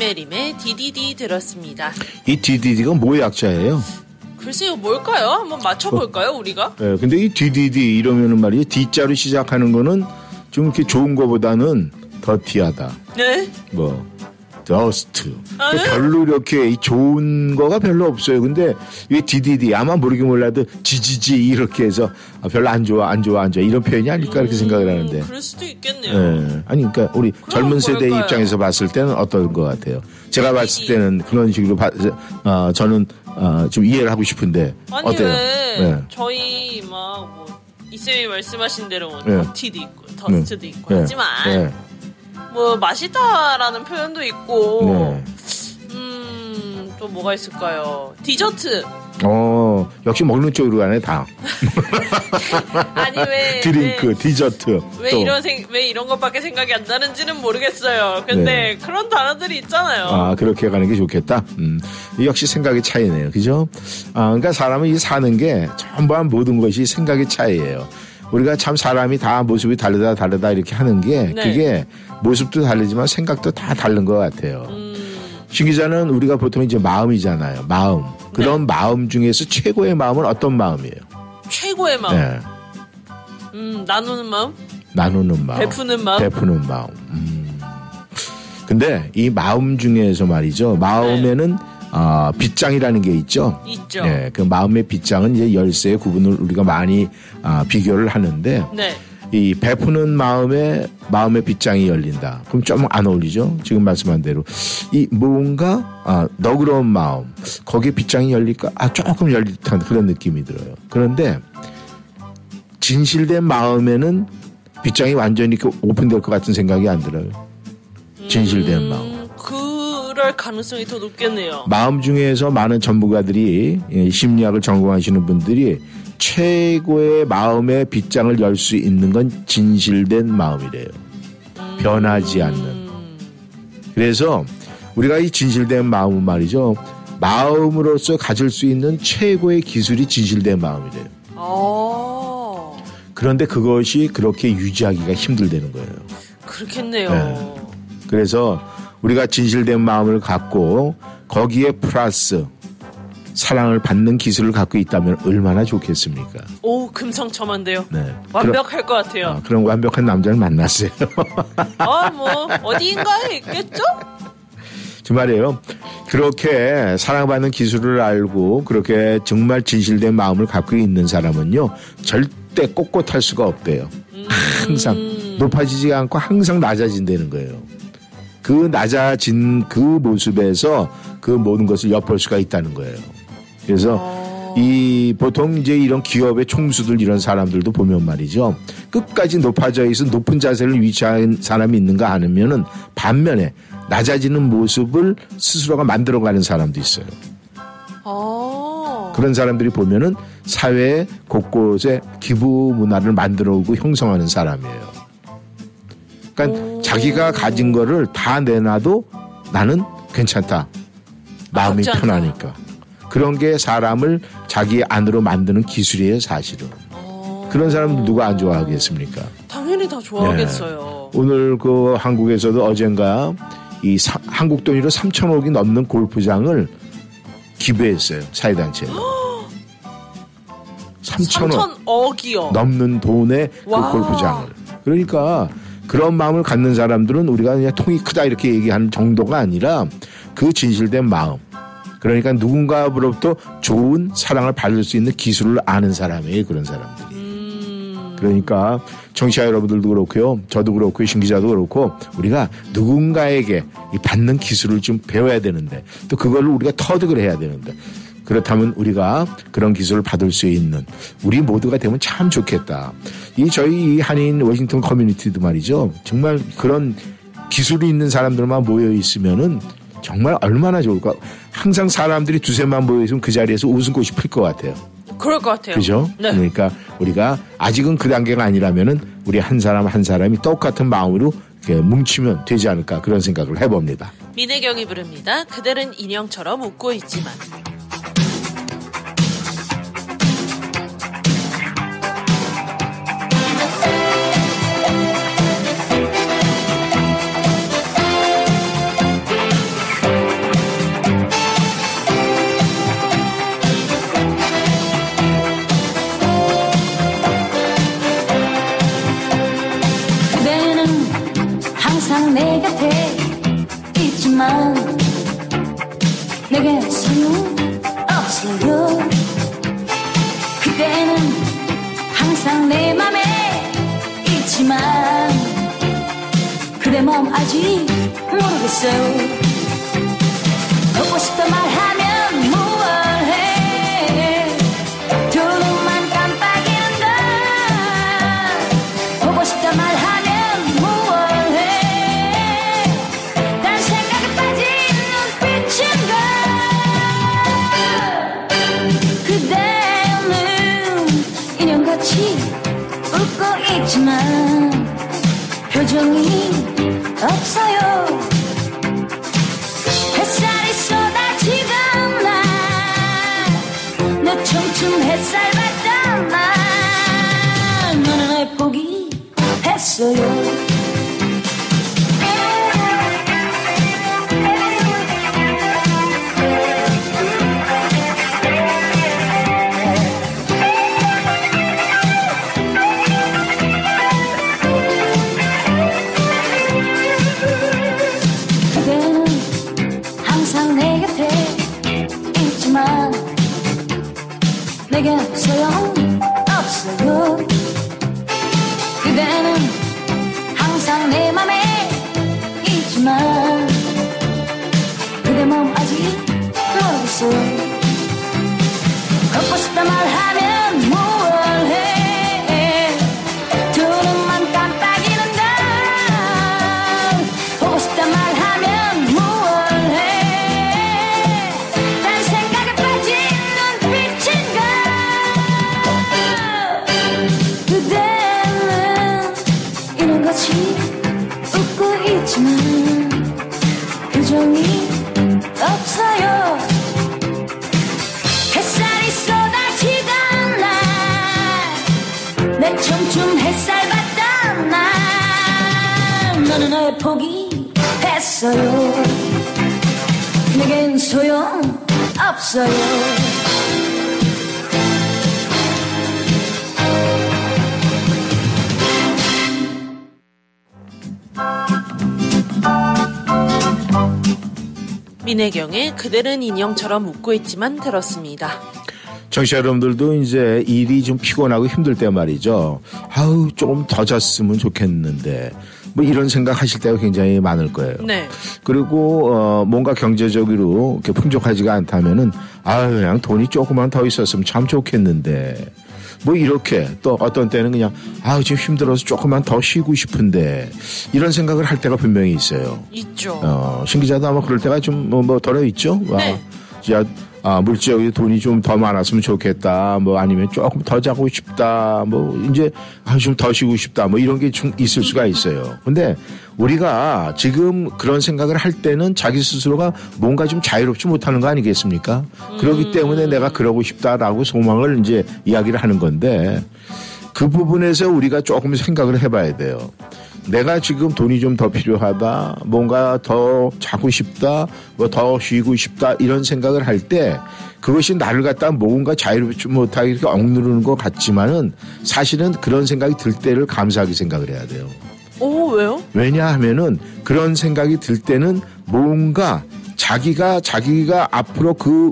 김혜림의 디디디 들었습니다. 이 디디디가 뭐의 약자예요? 글쎄요, 뭘까요? 한번 맞춰볼까요, 어, 우리가? 네, 근데 이 디디디 이러면은 말이에요. D자로 시작하는 거는 좀 이렇게 좋은 거보다는 더티하다. 네? 뭐, 더스트. 아, 네? 별로 이렇게 좋은 거가 별로 없어요. 근데 이게 디디디, 아마 모르게 몰라도 지지지 이렇게 해서 아, 별로 안 좋아, 안 좋아, 안 좋아. 이런 표현이 아닐까 이렇게 음, 생각을 하는데. 그럴 수도 있겠네요. 네. 아니, 그러니까 우리 젊은 세대 입장에서 봤을 때는 어떤 것 같아요? 제가 봤을 때는 그런 식으로 바, 어, 저는 어, 좀 이해를 하고 싶은데. 아니, 어때요? 왜 네. 저희 막 뭐 이쌤이 말씀하신 대로 뭐 네. 더티도 있고 더스트도 네. 있고 네. 하지만 네. 뭐 맛있다라는 표현도 있고 네. 음, 또 뭐가 있을까요? 디저트. 어, 역시 먹는 쪽으로 가네 다. 아니 왜 드링크, 왜, 디저트. 왜 또. 이런 생, 왜 이런 것밖에 생각이 안 나는지는 모르겠어요. 근데 네. 그런 단어들이 있잖아요. 아, 그렇게 가는 게 좋겠다. 음, 역시 생각의 차이네요, 그죠? 아, 그러니까 사람은 이 사는 게 전부한 모든 것이 생각의 차이예요. 우리가 참 사람이 다 모습이 다르다 다르다 이렇게 하는 게 네. 그게 모습도 다르지만 생각도 다 다른 것 같아요. 음. 신 기자는 우리가 보통 이제 마음이잖아요. 마음. 그런 네. 마음 중에서 최고의 마음은 어떤 마음이에요? 최고의 마음. 네. 음, 나누는 마음? 나누는 마음. 베푸는 마음? 베푸는 마음. 음. 근데 이 마음 중에서 말이죠. 마음에는 네. 아, 빗장이라는 게 있죠. 있죠. 네, 그 마음의 빗장은 이제 열쇠의 구분을 우리가 많이 아, 비교를 하는데 네. 이 베푸는 마음에 마음의 빗장이 열린다. 그럼 좀 안 어울리죠? 지금 말씀한 대로 이 뭔가 아, 너그러운 마음 거기에 빗장이 열릴까? 아, 조금 열릴 듯한 그런 느낌이 들어요. 그런데 진실된 마음에는 빗장이 완전히 오픈될 것 같은 생각이 안 들어요. 진실된 음, 마음. 그럴 가능성이 더 높겠네요. 마음 중에서 많은 전문가들이 심리학을 전공하시는 분들이 최고의 마음의 빗장을 열 수 있는 건 진실된 마음이래요. 변하지 않는. 그래서 우리가 이 진실된 마음은 말이죠. 마음으로서 가질 수 있는 최고의 기술이 진실된 마음이래요. 오. 그런데 그것이 그렇게 유지하기가 힘들다는 거예요. 그렇겠네요. 네. 그래서 우리가 진실된 마음을 갖고 거기에 플러스 사랑을 받는 기술을 갖고 있다면 얼마나 좋겠습니까? 오, 금상첨화인데요. 네. 완벽할 그러, 것 같아요. 아, 그런 완벽한 남자를 만났어요. 아, 뭐 어디인가에 있겠죠? 정말이에요. 그렇게 사랑받는 기술을 알고 그렇게 정말 진실된 마음을 갖고 있는 사람은요. 절대 꼿꼿할 수가 없대요. 음... 항상 높아지지 않고 항상 낮아진다는 거예요. 그 낮아진 그 모습에서 그 모든 것을 엿볼 수가 있다는 거예요. 그래서 어... 이 보통 이제 이런 기업의 총수들 이런 사람들도 보면 말이죠. 끝까지 높아져 있어 높은 자세를 유지한 사람이 있는가 하면은 반면에 낮아지는 모습을 스스로가 만들어가는 사람도 있어요. 어... 그런 사람들이 보면은 사회 곳곳에 기부 문화를 만들어오고 형성하는 사람이에요. 그러니까 오... 자기가 가진 거를 다 내놔도 나는 괜찮다. 마음이 아, 편하니까. 그런 게 사람을 자기 안으로 만드는 기술이에요, 사실은. 어... 그런 사람들 누가 안 좋아하겠습니까? 당연히 다 좋아하겠어요. 네. 오늘 그 한국에서도 어젠가 이 사, 한국 돈으로 삼천억이 넘는 골프장을 기부했어요, 사회단체에. 삼천억. 삼천억이요? 넘는 돈의 그 골프장을. 그러니까 그런 마음을 갖는 사람들은 우리가 그냥 통이 크다 이렇게 얘기하는 정도가 아니라 그 진실된 마음. 그러니까 누군가로부터 좋은 사랑을 받을 수 있는 기술을 아는 사람이에요. 그런 사람들이. 음... 그러니까 청취자 여러분들도 그렇고요. 저도 그렇고요. 신 기자도 그렇고 우리가 누군가에게 받는 기술을 좀 배워야 되는데 또 그걸 우리가 터득을 해야 되는데 그렇다면 우리가 그런 기술을 받을 수 있는 우리 모두가 되면 참 좋겠다. 이 저희 한인 워싱턴 커뮤니티도 말이죠. 정말 그런 기술이 있는 사람들만 모여 있으면은 정말 얼마나 좋을까. 항상 사람들이 두세만 모여 있으면 그 자리에서 웃음꽃이 필 것 같아요. 그럴 것 같아요. 그죠? 네. 그러니까 우리가 아직은 그 단계가 아니라면은 우리 한 사람 한 사람이 똑같은 마음으로 뭉치면 되지 않을까 그런 생각을 해봅니다. 민혜경이 부릅니다. 그들은 인형처럼 웃고 있지만. 항상 내 곁에 있지만 내겐 소용없어요. 그대는 항상 내 맘에 있지만 그대 마음 아직 모르겠어요. 보고 싶다 말하면 무얼 해. 두 눈만 깜빡이는다. 보고 싶다 말하면 있지만 표정이 없어요. 햇살이 쏟아지던 날 내 청춘 햇살 받던 날 너는 날 포기했어요. 내겐 소용없어요. 그대는 항상 내 맘에 있지만 그대 마음 아직 모르겠어요. 걷고 싶다 말하면 무얼 해. 두 눈만 깜빡이는 날 보고 싶다 말하면 무얼 해. 딴 생각에 빠진 눈빛인가. 그대는 이런 같이 웃고 있지만 표정이 없어요. 햇살이 쏟아지던 날 내 청춘 햇살 받던 날 너는 날 포기했어요. 내겐 소용없어요. 민혜경의 그들은 인형처럼 웃고 있지만 들었습니다. 청취자 여러분들도 이제 일이 좀 피곤하고 힘들 때 말이죠. 아우 조금 더 잤으면 좋겠는데 뭐 이런 생각하실 때가 굉장히 많을 거예요. 네. 그리고 어, 뭔가 경제적으로 이렇게 풍족하지가 않다면은 아 그냥 돈이 조금만 더 있었으면 참 좋겠는데 뭐 이렇게 또 어떤 때는 그냥 아 지금 힘들어서 조금만 더 쉬고 싶은데 이런 생각을 할 때가 분명히 있어요. 있죠. 어, 신 기자도 아마 그럴 때가 좀 뭐 뭐 더러 있죠. 네. 아, 아 물질적으로 돈이 좀 더 많았으면 좋겠다. 뭐 아니면 조금 더 자고 싶다. 뭐 이제 아, 좀 더 쉬고 싶다. 뭐 이런 게 좀 있을 수가 있어요. 근데 우리가 지금 그런 생각을 할 때는 자기 스스로가 뭔가 좀 자유롭지 못하는 거 아니겠습니까? 음. 그렇기 때문에 내가 그러고 싶다라고 소망을 이제 이야기를 하는 건데 그 부분에서 우리가 조금 생각을 해봐야 돼요. 내가 지금 돈이 좀 더 필요하다, 뭔가 더 자고 싶다, 뭐 더 쉬고 싶다 이런 생각을 할 때 그것이 나를 갖다 뭔가 자유롭지 못하게 이렇게 억누르는 것 같지만은 사실은 그런 생각이 들 때를 감사하게 생각을 해야 돼요. 오, 왜요? 왜냐하면은 그런 생각이 들 때는 뭔가 자기가 자기가 앞으로 그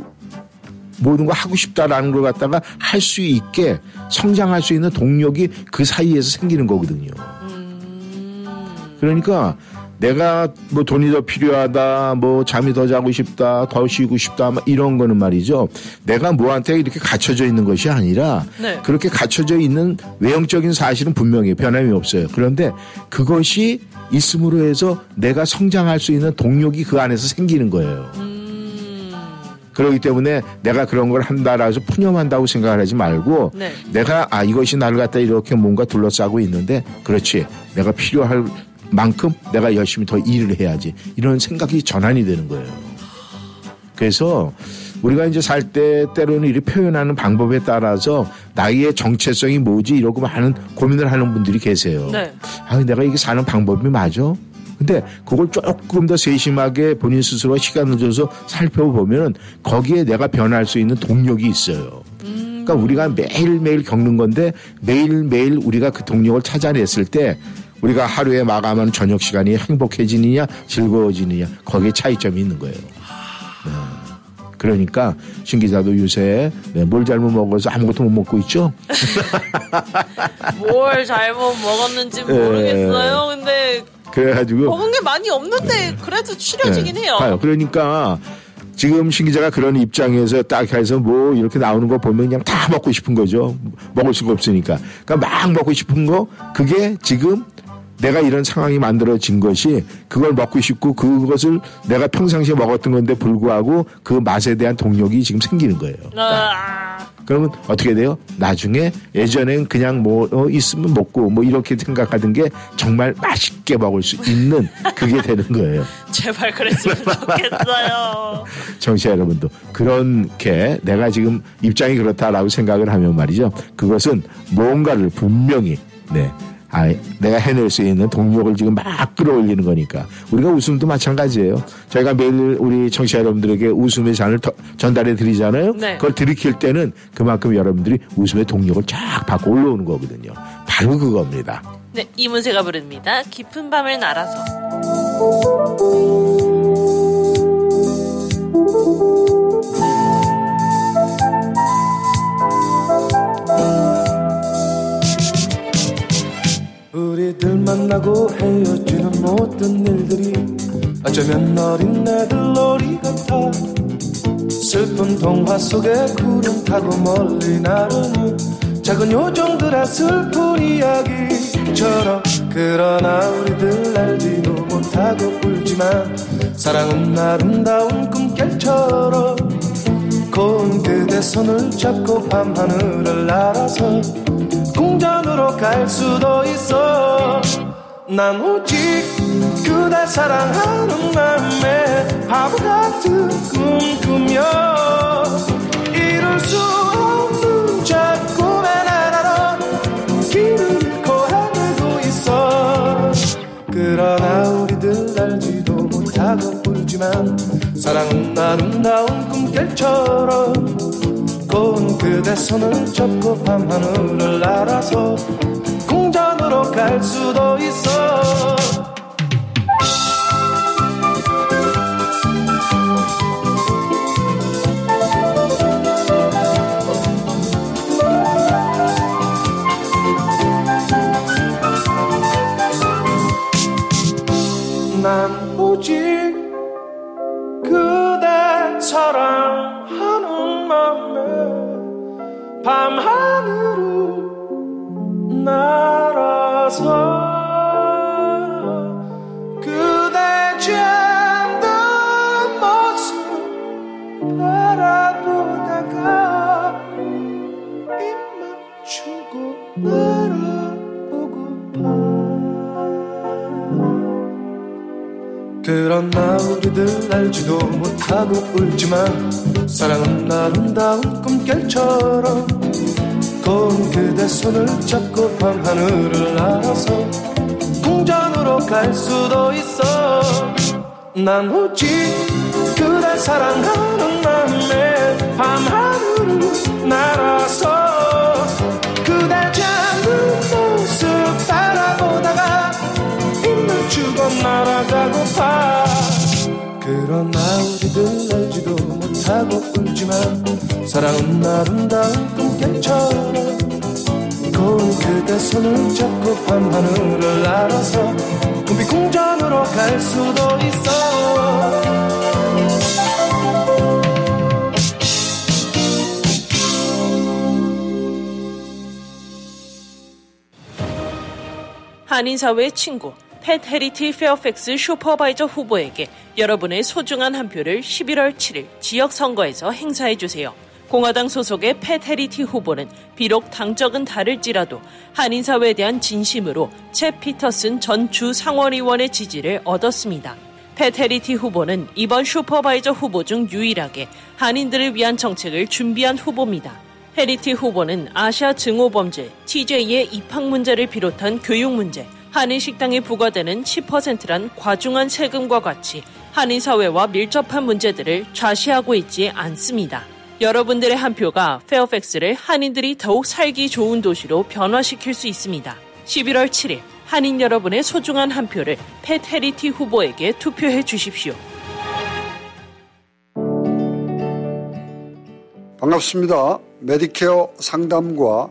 모든 거 하고 싶다라는 걸 갖다가 할 수 있게 성장할 수 있는 동력이 그 사이에서 생기는 거거든요. 그러니까 내가 뭐 돈이 더 필요하다, 뭐 잠이 더 자고 싶다, 더 쉬고 싶다, 막 이런 거는 말이죠. 내가 뭐한테 이렇게 갇혀져 있는 것이 아니라 네. 그렇게 갇혀져 있는 외형적인 사실은 분명히 변함이 없어요. 그런데 그것이 있음으로 해서 내가 성장할 수 있는 동력이 그 안에서 생기는 거예요. 음... 그렇기 때문에 내가 그런 걸 한다라고 해서 푸념한다고 생각을 하지 말고 네. 내가 아 이것이 나를 갖다 이렇게 뭔가 둘러싸고 있는데 그렇지 내가 필요할 만큼 내가 열심히 더 일을 해야지 이런 생각이 전환이 되는 거예요. 그래서 우리가 이제 살 때 때로는 이렇게 표현하는 방법에 따라서 나의 정체성이 뭐지 이러고 많은 고민을 하는 분들이 계세요. 네. 아, 내가 이게 사는 방법이 맞아? 근데 그걸 조금 더 세심하게 본인 스스로 시간을 줘서 살펴보면 거기에 내가 변할 수 있는 동력이 있어요. 그러니까 우리가 매일매일 겪는 건데 매일매일 우리가 그 동력을 찾아냈을 때 우리가 하루에 마감하는 저녁 시간이 행복해지느냐 즐거워지느냐 거기에 차이점이 있는 거예요. 네. 그러니까 신 기자도 요새 네, 뭘 잘못 먹어서 아무것도 못 먹고 있죠? 뭘 잘못 먹었는지 모르겠어요. 네. 근데 그래가지고 먹은 게 많이 없는데 네. 그래도 추려지긴 네. 해요. 봐요. 그러니까 지금 신 기자가 그런 입장에서 딱 해서 뭐 이렇게 나오는 거 보면 그냥 다 먹고 싶은 거죠. 먹을 수가 없으니까. 그러니까 막 먹고 싶은 거 그게 지금 내가 이런 상황이 만들어진 것이 그걸 먹고 싶고 그것을 내가 평상시에 먹었던 건데 불구하고 그 맛에 대한 동력이 지금 생기는 거예요. 아~ 그러면 어떻게 돼요? 나중에 예전엔 그냥 뭐 어, 있으면 먹고 뭐 이렇게 생각하던 게 정말 맛있게 먹을 수 있는 그게 되는 거예요. 제발 그랬으면 좋겠어요. 정치자 여러분도 그렇게 내가 지금 입장이 그렇다라고 생각을 하면 말이죠. 그것은 뭔가를 분명히 네. 아, 내가 해낼 수 있는 동력을 지금 막 끌어올리는 거니까. 우리가 웃음도 마찬가지예요. 저희가 매일 우리 청취자 여러분들에게 웃음의 잔을 더, 전달해 드리잖아요. 네. 그걸 들이킬 때는 그만큼 여러분들이 웃음의 동력을 쫙 받고 올라오는 거거든요. 바로 그겁니다. 네, 이문세가 부릅니다. 깊은 밤을 날아서. 우리들 만나고 헤어지는 모든 일들이 어쩌면 어린애들 놀이 같아. 슬픈 동화 속에 구름 타고 멀리 나르는 작은 요정들의 슬픈 이야기처럼. 그러나 우리들 알지도 못하고 울지만 사랑은 아름다운 꿈결처럼 고운 그대 손을 잡고 밤하늘을 날아서 궁전으로 갈 수도 있어. 난 오직 그댈 사랑하는 마음에 바보 같은 꿈 꾸며 이룰 수 없는 저 꿈의 나라로 길을 잃고 헤매고 있어. 그러나 우리들 알지도 못하고 울지만 사랑은 아름다운 꿈결처럼 고운 그대 손을 잡고 밤하늘을 날아서 궁전으로 갈 수도 있어. 난 오직 그대 사랑하는 맘에 밤하늘로 날아서 그대 잠든 모습 바라보다가 입 맞추고 바라보고파. 그러나 우리들 알지도 못하고 울지만 사랑은 아름다운 꿈결처럼 고운 그대 손을 잡고 밤하늘을 날아서 궁전으로 갈 수도 있어. 난 오직 그대 사랑하는 마음에 밤하늘을 날아서 그대 잠든 모습 바라보다가 입을 주고 날아가고파. 그러나 우리들 알지도 못하고 울지만 사랑은 아름다운 꿈결처럼 고운 그대 손을 잡고 밤하늘을 날아서 금빛 궁전으로 갈 수도 있어. 한인사회의 친구 팻 헤리티 페어팩스 슈퍼바이저 후보에게 여러분의 소중한 한 표를 십일월 칠일 지역선거에서 행사해주세요. 공화당 소속의 팻 헤리티 후보는 비록 당적은 다를지라도 한인사회에 대한 진심으로 챗 피터슨 전 주 상원의원의 지지를 얻었습니다. 팻 헤리티 후보는 이번 슈퍼바이저 후보 중 유일하게 한인들을 위한 정책을 준비한 후보입니다. 헤리티 후보는 아시아 증오범죄, 티제이의 입학 문제를 비롯한 교육 문제, 한인 식당에 부과되는 십 퍼센트란 과중한 세금과 같이 한인 사회와 밀접한 문제들을 좌시하고 있지 않습니다. 여러분들의 한 표가 페어팩스를 한인들이 더욱 살기 좋은 도시로 변화시킬 수 있습니다. 십일월 칠일 한인 여러분의 소중한 한 표를 팻 해리티 후보에게 투표해 주십시오. 반갑습니다. 메디케어 상담과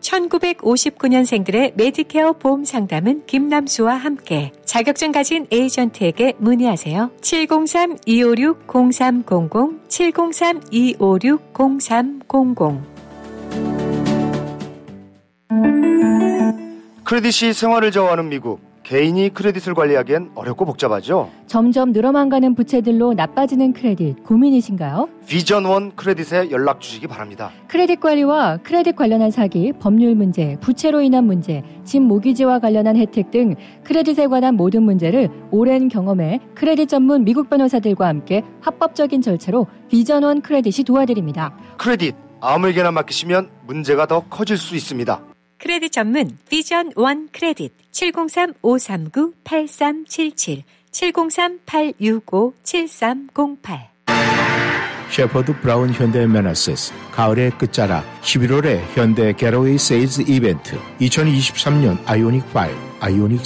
천구백오십구년생들의 메디케어 보험 상담은 김남수와 함께 자격증 가진 에이전트에게 문의하세요. 칠공삼 이오육 공삼공공, 칠공삼 이오육 공삼공공. 크레딧이 생활을 저어하는 미국. 개인이 크레딧을 관리하기엔 어렵고 복잡하죠? 점점 늘어만 가는 부채들로 나빠지는 크레딧 고민이신가요? 비전원 크레딧에 연락 주시기 바랍니다. 크레딧 관리와 크레딧 관련한 사기, 법률 문제, 부채로 인한 문제, 집 모기지와 관련한 혜택 등 크레딧에 관한 모든 문제를 오랜 경험에 크레딧 전문 미국 변호사들과 함께 합법적인 절차로 비전원 크레딧이 도와드립니다. 크레딧 아무에게나 맡기시면 문제가 더 커질 수 있습니다. 크레딧 전문 비전 원 크레딧 칠공삼 오삼구 팔삼칠칠, 칠공삼 팔육오 칠삼공팔. 셰퍼드 브라운 현대 메나세스 가을의 끝자락 십일월에 현대 겟어웨이 세일즈 이벤트 이천이십삼년 아이오닉 오, 아이오닉 육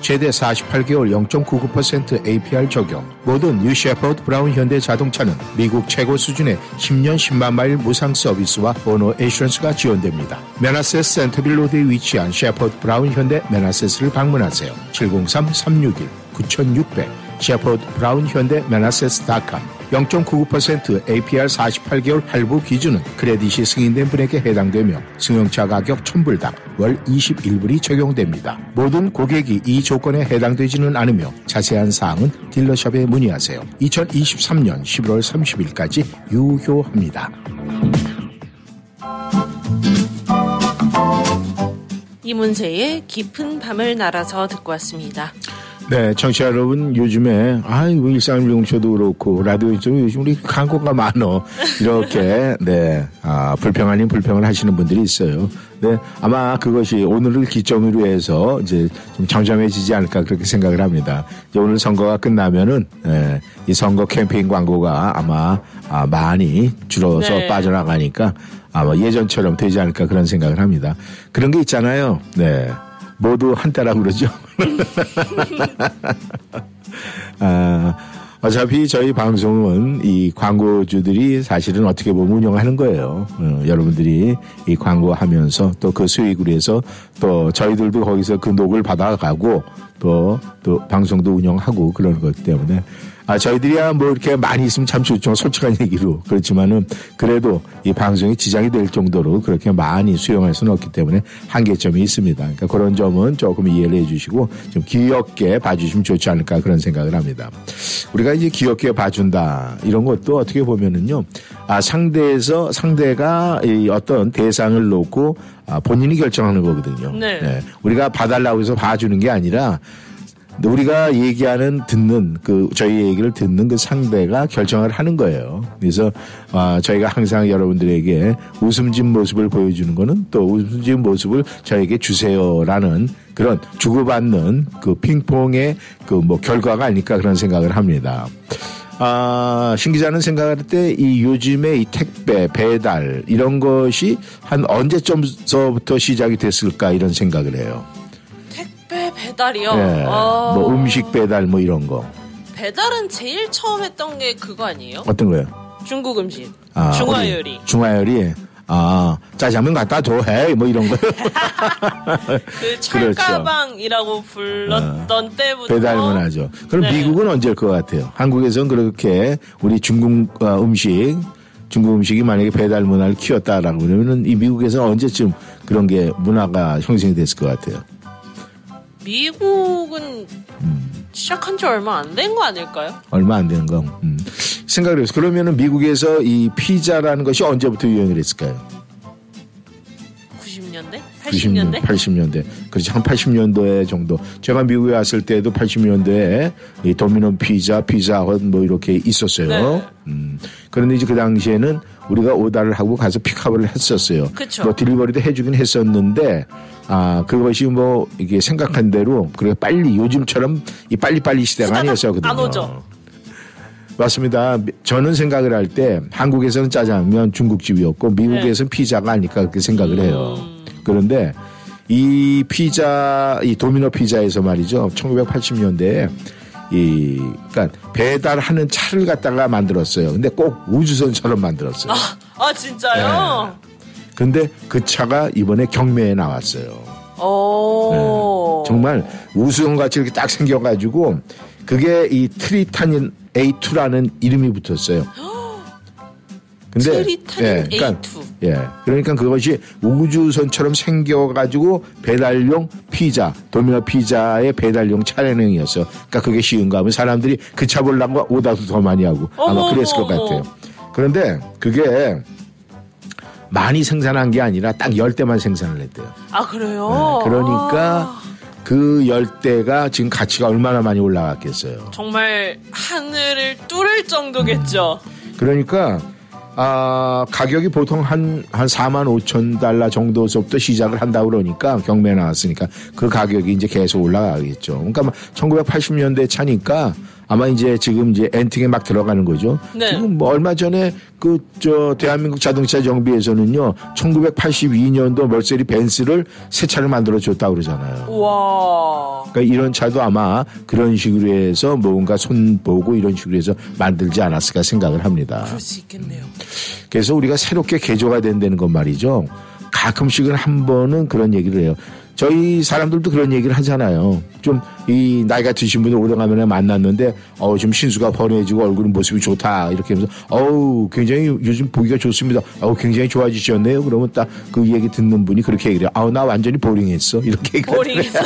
최대 사십팔개월 영 점 구구 퍼센트 에이피알 적용. 모든 뉴 셰퍼드 브라운 현대 자동차는 미국 최고 수준의 십년 십만 마일 무상 서비스와 오너 인슈런스가 지원됩니다. 메나세스 센터빌 로드에 위치한 셰퍼드 브라운 현대 메나세스를 방문하세요. 칠공삼 삼육일 구천육백, 셰퍼드 브라운 현대 메나세스 닷컴. 영 점 구구 퍼센트 에이피알 사십팔개월 할부 기준은 크레딧이 승인된 분에게 해당되며 승용차 가격 천불당 월 이십일불이 적용됩니다. 모든 고객이 이 조건에 해당되지는 않으며 자세한 사항은 딜러샵에 문의하세요. 이천이십삼년 십일월 삼십일까지 유효합니다. 이문세의 깊은 밤을 날아서 듣고 왔습니다. 네, 청취자 여러분, 요즘에, 아이고, 일삼일공쇼도 그렇고, 라디오에서 요즘 우리 광고가 많어. 이렇게, 네, 아, 불평 아닌 불평을 하시는 분들이 있어요. 네, 아마 그것이 오늘을 기점으로 해서 이제 좀 잠잠해지지 않을까 그렇게 생각을 합니다. 이제 오늘 선거가 끝나면은, 예, 이 선거 캠페인 광고가 아마, 아, 많이 줄어서 네. 빠져나가니까 아마 예전처럼 되지 않을까 그런 생각을 합니다. 그런 게 있잖아요. 네. 모두 한따라고 그러죠. 아, 어차피 저희 방송은 이 광고주들이 사실은 어떻게 보면 운영하는 거예요. 어, 여러분들이 이 광고하면서 또 그 수익으로 해서 또 저희들도 거기서 그 녹을 받아가고 또, 또 방송도 운영하고 그런 것 때문에. 아, 저희들이야 뭐 이렇게 많이 있으면 참 좋죠. 솔직한 얘기로. 그렇지만은 그래도 이 방송이 지장이 될 정도로 그렇게 많이 수용할 수는 없기 때문에 한계점이 있습니다. 그러니까 그런 점은 조금 이해를 해주시고 좀 귀엽게 봐주시면 좋지 않을까 그런 생각을 합니다. 우리가 이제 귀엽게 봐준다 이런 것도 어떻게 보면은요, 아, 상대에서 상대가 이 어떤 대상을 놓고 아, 본인이 결정하는 거거든요. 네. 네. 우리가 봐달라고 해서 봐주는 게 아니라. 우리가 얘기하는 듣는 그 저희 얘기를 듣는 그 상대가 결정을 하는 거예요. 그래서 아, 저희가 항상 여러분들에게 웃음진 모습을 보여주는 거는 또 웃음진 모습을 저에게 주세요라는 그런 주고받는 그 핑퐁의 그 뭐 결과가 아닐까 그런 생각을 합니다. 아, 신 기자는 생각할 때 이 요즘에 이 택배 배달 이런 것이 한 언제쯤서부터 시작이 됐을까 이런 생각을 해요. 배달이요? 네, 아... 뭐 음식 배달 뭐 이런 거. 배달은 제일 처음 했던 게 그거 아니에요? 어떤 거예요? 중국 음식. 아, 중화요리. 우리, 중화요리. 아, 짜장면 갖다 줘 해 뭐 이런 거. 그 철가방이라고 불렀던 아, 때부터 배달 문화죠. 그럼 네. 미국은 언제일 것 같아요? 한국에서는 그렇게 우리 중국 음식, 중국 음식이 만약에 배달 문화를 키웠다라고 그러면은 이 미국에서 언제쯤 그런 게 문화가 형성이 됐을 것 같아요? 미국은 시작한 지 얼마 안 된 거 아닐까요? 얼마 안 되는 거. 음. 생각을 해서 그러면은 미국에서 이 피자라는 것이 언제부터 유행을 했을까요? 구십년대? 팔십년대? 구십년대, 팔십년대. 그렇지. 한 팔십년도에 정도. 제가 미국에 왔을 때도 팔십년대에 이 도미노 피자, 피자헛 뭐 이렇게 있었어요. 네. 음. 그런데 이제 그 당시에는 우리가 오다를 하고 가서 픽업을 했었어요. 그렇죠. 뭐 딜리버리도 해주긴 했었는데 아 그것이 뭐 이게 생각한 대로 그렇게 빨리 요즘처럼 이 빨리빨리 시대가 아니었었거든요. 안 오죠. 맞습니다. 저는 생각을 할 때 한국에서는 짜장면 중국집이었고 미국에서는 네. 피자가 아닐까 그렇게 생각을 해요. 음. 그런데 이 피자, 이 도미노 피자에서 말이죠. 천구백팔십 년대에 이, 그러니까 배달하는 차를 갖다가 만들었어요. 근데 꼭 우주선처럼 만들었어요. 아, 아 진짜요? 네. 근데 그 차가 이번에 경매에 나왔어요. 오. 네. 정말 우주선 같이 이렇게 딱 생겨가지고 그게 이 트리탄인 에이 투라는 이름이 붙었어요. 근데 트리탄인 예, 그러니까, 에이 투. 예, 그러니까 그것이 우주선처럼 생겨가지고 배달용 피자, 도미노 피자의 배달용 차량이었어요. 그러니까 그게 쉬운가 하면 사람들이 그 차 보려고 오다도 더 많이 하고 아마 그랬을 것 같아요. 그런데 그게 많이 생산한 게 아니라 딱 열 대만 생산을 했대요. 아 그래요? 네, 그러니까. 아. 그 열대가 지금 가치가 얼마나 많이 올라갔겠어요. 정말 하늘을 뚫을 정도겠죠. 그러니까 아, 가격이 보통 한, 한 사만 오천 달러 정도서부터 시작을 한다고 그러니까 경매에 나왔으니까 그 가격이 이제 계속 올라가겠죠. 그러니까 천구백팔십 년대 차니까 아마 이제 지금 이제 엔팅에 막 들어가는 거죠. 네. 지금 뭐 얼마 전에 그 저 대한민국 자동차 정비에서는요, 천구백팔십이 년도 멀세리 벤츠를 새 차를 만들어 줬다고 그러잖아요. 와. 그러니까 이런 차도 아마 그런 식으로 해서 뭔가 손 보고 이런 식으로 해서 만들지 않았을까 생각을 합니다. 그럴 수 있겠네요. 그래서 우리가 새롭게 개조가 된다는 건 말이죠. 가끔씩은 한 번은 그런 얘기를 해요. 저희 사람들도 그런 얘기를 하잖아요. 좀 이 나이가 드신 분을 오래간만에 만났는데 어우 좀 신수가 번해지고 얼굴은 모습이 좋다 이렇게 하면서 어우 굉장히 요즘 보기가 좋습니다. 어우 굉장히 좋아지셨네요. 그러면 딱 그 얘기 듣는 분이 그렇게 얘기를 해요. 아우 나 완전히 보링했어 이렇게 얘기를 보링했어.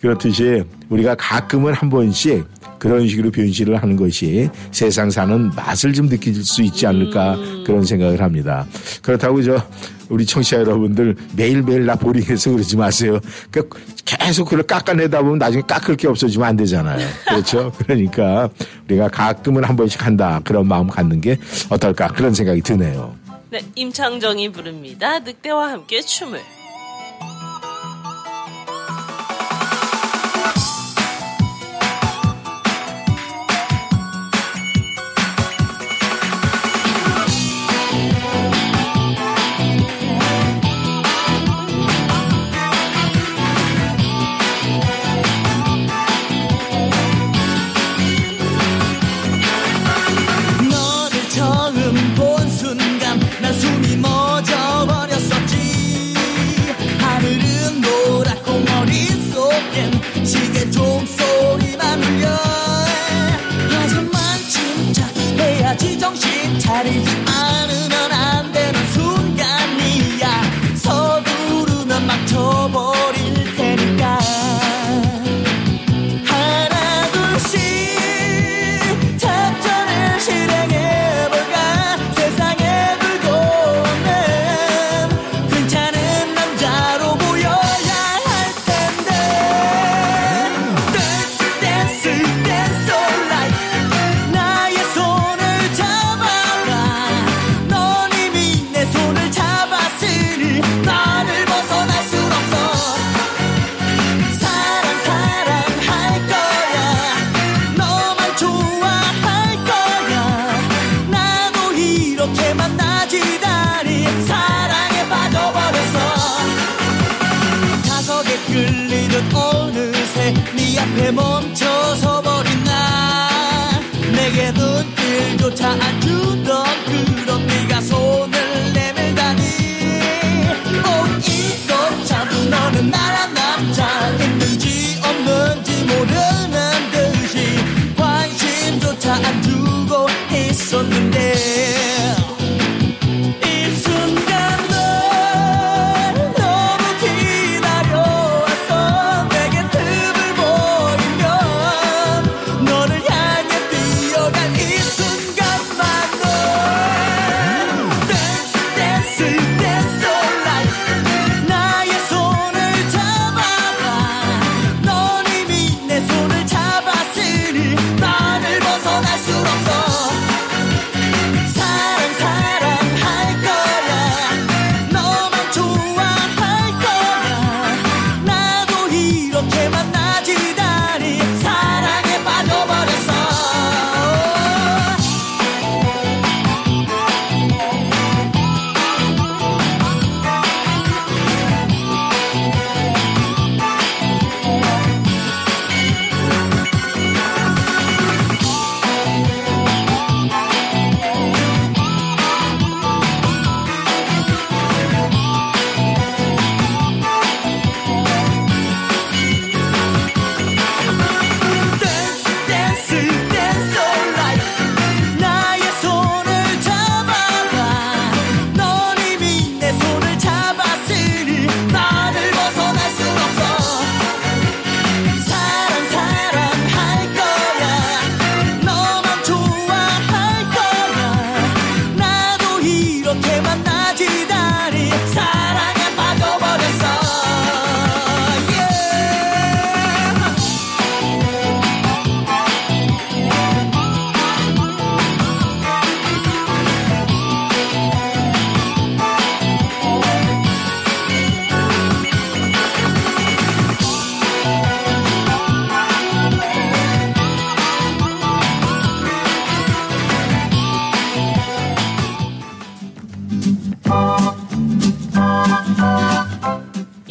그렇듯이 우리가 가끔은 한 번씩 그런 식으로 변신을 하는 것이 세상 사는 맛을 좀 느낄 수 있지 않을까 음. 그런 생각을 합니다. 그렇다고 저 우리 청취자 여러분들 매일매일 나 보링해서 그러지 마세요. 그러니까 계속 그걸 깎아내다 보면 나중에 깎을 게 없어지면 안 되잖아요. 그렇죠? 그러니까 우리가 가끔은 한 번씩 한다. 그런 마음 갖는 게 어떨까 그런 생각이 드네요. 네, 임창정이 부릅니다. 늑대와 함께 춤을.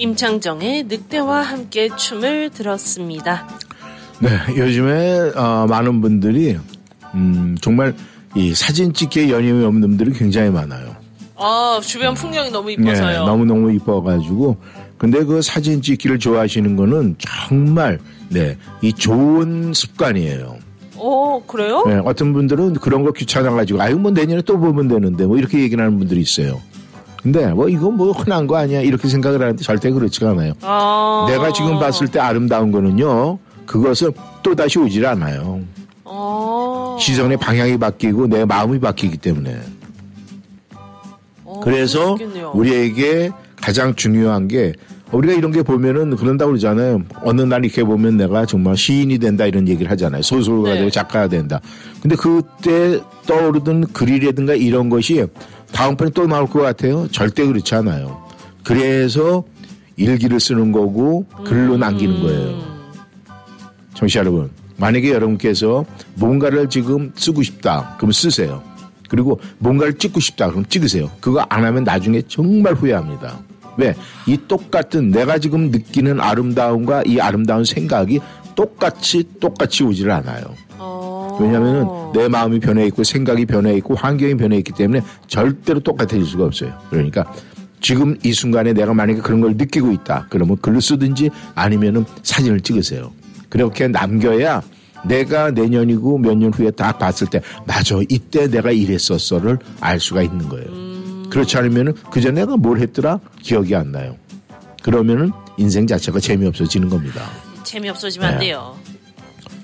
임창정의 늑대와 함께 춤을 들었습니다. 네, 요즘에 어, 많은 분들이 음, 정말 이 사진 찍기에 여념이 없는 분들이 굉장히 많아요. 아, 주변 풍경이 너무 이뻐서요. 네, 너무너무 이뻐가지고. 근데 그 사진 찍기를 좋아하시는 거는 정말, 네, 이 좋은 습관이에요. 어, 그래요? 네, 어떤 분들은 그런 거 귀찮아가지고, 아유, 뭐 내년에 또 보면 되는데, 뭐 이렇게 얘기를 하는 분들이 있어요. 근데 뭐 이건 뭐 흔한 거 아니야? 이렇게 생각을 하는데 절대 그렇지가 않아요. 아... 내가 지금 봤을 때 아름다운 거는요, 그것을 또다시 오질 않아요. 아... 시선의 방향이 바뀌고 내 마음이 바뀌기 때문에. 그래서 그렇겠네요. 우리에게 가장 중요한 게 우리가 이런 게 보면은 그런다고 그러잖아요. 어느 날 이렇게 보면 내가 정말 시인이 된다 이런 얘기를 하잖아요. 소설가 네. 되고 작가가 된다. 근데 그때 떠오르던 글이라든가 이런 것이 다음번에 또 나올 것 같아요? 절대 그렇지 않아요. 그래서 일기를 쓰는 거고 글로 음... 남기는 거예요. 정씨 여러분, 만약에 여러분께서 뭔가를 지금 쓰고 싶다. 그럼 쓰세요. 그리고 뭔가를 찍고 싶다. 그럼 찍으세요. 그거 안 하면 나중에 정말 후회합니다. 왜? 이 똑같은 내가 지금 느끼는 아름다움과 이 아름다운 생각이 똑같이 똑같이 오질 않아요. 왜냐하면 내 마음이 변해 있고 생각이 변해 있고 환경이 변해 있기 때문에 절대로 똑같아질 수가 없어요. 그러니까 지금 이 순간에 내가 만약에 그런 걸 느끼고 있다. 그러면 글로 쓰든지 아니면은 사진을 찍으세요. 그렇게 남겨야 내가 내년이고 몇 년 후에 딱 봤을 때 맞아 이때 내가 이랬었어를 알 수가 있는 거예요. 음... 그렇지 않으면 그전에 내가 뭘 했더라 기억이 안 나요. 그러면은 인생 자체가 재미없어지는 겁니다. 재미없어지면 네. 안 돼요.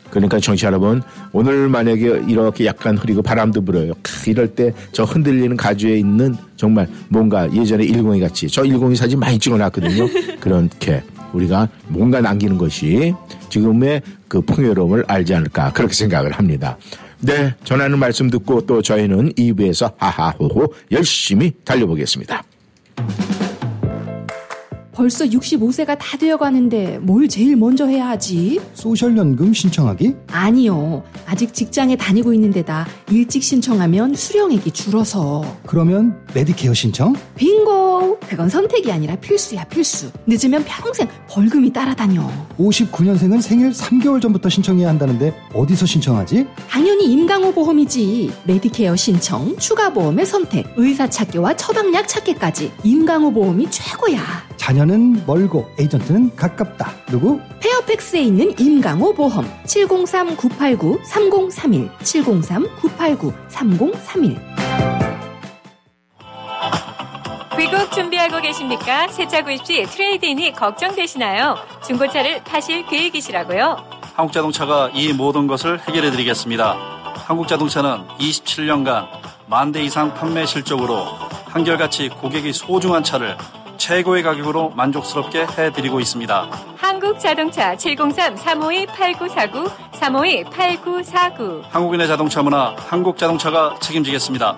그러니까 청취자 여러분 오늘 만약에 이렇게 약간 흐리고 바람도 불어요. 캬, 이럴 때 저 흔들리는 가주에 있는 정말 뭔가 예전에 일공이 같이 저 일공이 사진 많이 찍어놨거든요. 그렇게 우리가 뭔가 남기는 것이 지금의 그 풍요로움을 알지 않을까 그렇게 생각을 합니다. 네, 전하는 말씀 듣고 또 저희는 이 부에서 하하호호 열심히 달려보겠습니다. 벌써 육십오 세가 다 되어가는데 뭘 제일 먼저 해야 하지? 소셜연금 신청하기? 아니요. 아직 직장에 다니고 있는데다 일찍 신청하면 수령액이 줄어서. 그러면 메디케어 신청? 빙고! 그건 선택이 아니라 필수야 필수. 늦으면 평생 벌금이 따라다녀. 오십구 년생은 생일 삼 개월 전부터 신청해야 한다는데 어디서 신청하지? 당연히 임강호 보험이지. 메디케어 신청, 추가 보험의 선택, 의사 찾기와 처방약 찾기까지 임강호 보험이 최고야. 자녀는 멀고 에이전트는 가깝다. 누구? 페어팩스에 있는 임강호 보험 칠공삼 구팔구 삼공삼일 칠공삼 구팔구 삼공삼일. 귀국 준비하고 계십니까? 새차 구입 시 트레이드인이 걱정되시나요? 중고차를 파실 계획이시라고요? 한국자동차가 이 모든 것을 해결해드리겠습니다. 한국자동차는 이십칠 년간 만 대 이상 판매 실적으로 한결같이 고객이 소중한 차를 최고의 가격으로 만족스럽게 해드리고 있습니다. 한국자동차 칠공삼 삼오이 팔구사구 삼오이 팔구사구. 한국인의 자동차 문화 한국자동차가 책임지겠습니다.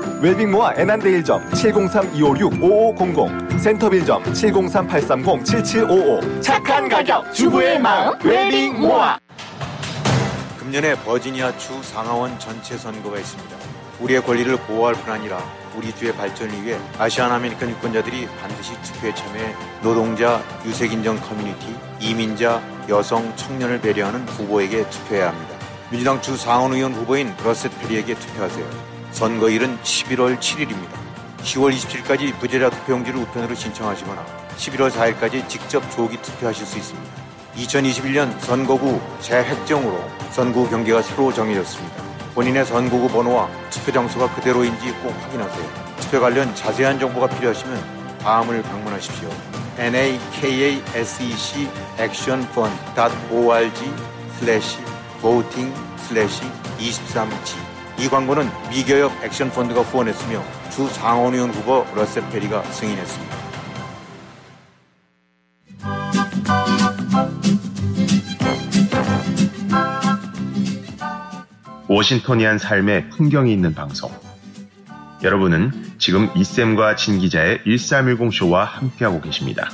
웰빙 모아 애난데 일 점 칠공삼 이오육 오오공공 센터빌 점 칠공삼 팔삼공 칠칠오오. 착한 가격 주부의 마음 웰빙 모아. 금년에 버지니아 주 상하원 전체 선거가 있습니다. 우리의 권리를 보호할 뿐 아니라 우리 주의 발전을 위해 아시안 아메리칸 유권자들이 반드시 투표에 참여해 노동자, 유색인종 커뮤니티, 이민자, 여성, 청년을 배려하는 후보에게 투표해야 합니다. 민주당 주 상원 의원 후보인 브러셋 페리에게 투표하세요. 선거일은 십일월 칠일입니다. 시월 이십칠일까지 부재자 투표용지를 우편으로 신청하시거나 십일월 사일까지 직접 조기 투표하실 수 있습니다. 이천이십일 년 선거구 재획정으로 선거구 경계가 새로 정해졌습니다. 본인의 선거구 번호와 투표 장소가 그대로인지 꼭 확인하세요. 투표 관련 자세한 정보가 필요하시면 다음을 방문하십시오. nakasecactionfund 닷 org 슬래시 voting 슬래시 이십삼 지. 이 광고는 미교역 액션펀드가 후원했으며 주 상원의원 후보 러셋 페리가 승인했습니다. 워싱토니안 삶의 풍경이 있는 방송. 여러분은 지금 이샘과 진 기자의 일삼일공 쇼와 함께하고 계십니다.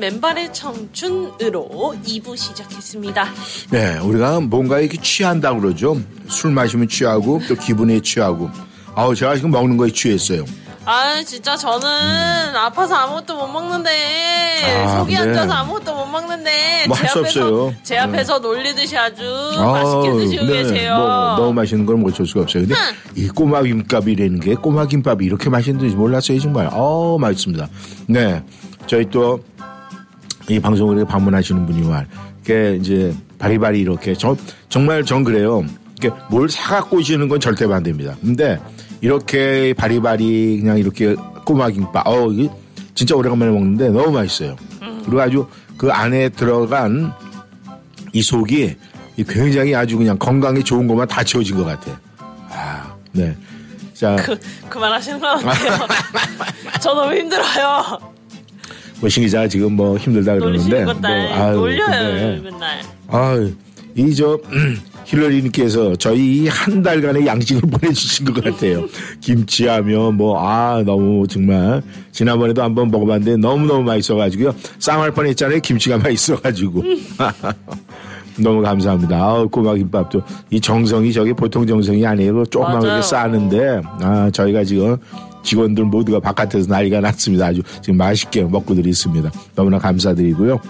맨발의 청춘으로 이 부 시작했습니다. 네, 우리가 뭔가에 이렇게 취한다고 그러죠. 술 마시면 취하고 또 기분에 취하고. 아우, 제가 지금 먹는 거에 취했어요. 아, 진짜 저는 음. 아파서 아무것도 못 먹는데, 아, 속이 네. 안 짜서 아무것도 못 먹는데 뭐 제 할 수 앞에서 없어요. 제 앞에서 네. 놀리듯이 아주 아, 맛있게 드시고 네. 계세요. 뭐, 너무 맛있는 걸 어쩔 수가 없어요. 근데 응. 이 꼬마 김밥이라는 게 꼬마 김밥이 이렇게 맛있는지 몰랐어요, 정말. 어, 맛있습니다. 네, 저희 또 이 방송을 방문하시는 분이 와, 이렇게 이제 바리바리 이렇게 저, 정말 전 그래요. 이렇게 뭘 사갖고 오시는 건 절대 반대입니다. 근데 이렇게 바리바리 그냥 이렇게 꼬마 김밥, 어 이게 진짜 오래간만에 먹는데 너무 맛있어요. 그리고 아주 그 안에 들어간 이 속이 굉장히 아주 그냥 건강에 좋은 것만 다 채워진 것 같아. 아, 네. 자, 그 그만하시는 것 같아요. 저 너무 힘들어요. 머신 기자 지금 뭐 힘들다 그러는데 뭐, 아유, 놀려요 맨날. 아유 이 저 힐러리님께서 저희 한 달간의 양식을 보내주신 것 같아요. 김치하며 뭐 아 너무 정말 지난번에도 한번 먹어봤는데 너무너무 맛있어가지고요. 쌍할 뻔했잖아요. 김치가 맛있어가지고. 너무 감사합니다. 아우, 고막 김밥도 이 정성이 저게 보통 정성이 아니에요. 조그맣게 싸는데 아 저희가 지금 직원들 모두가 바깥에서 난리가 났습니다. 아주 지금 맛있게 먹고들 있습니다. 너무나 감사드리고요.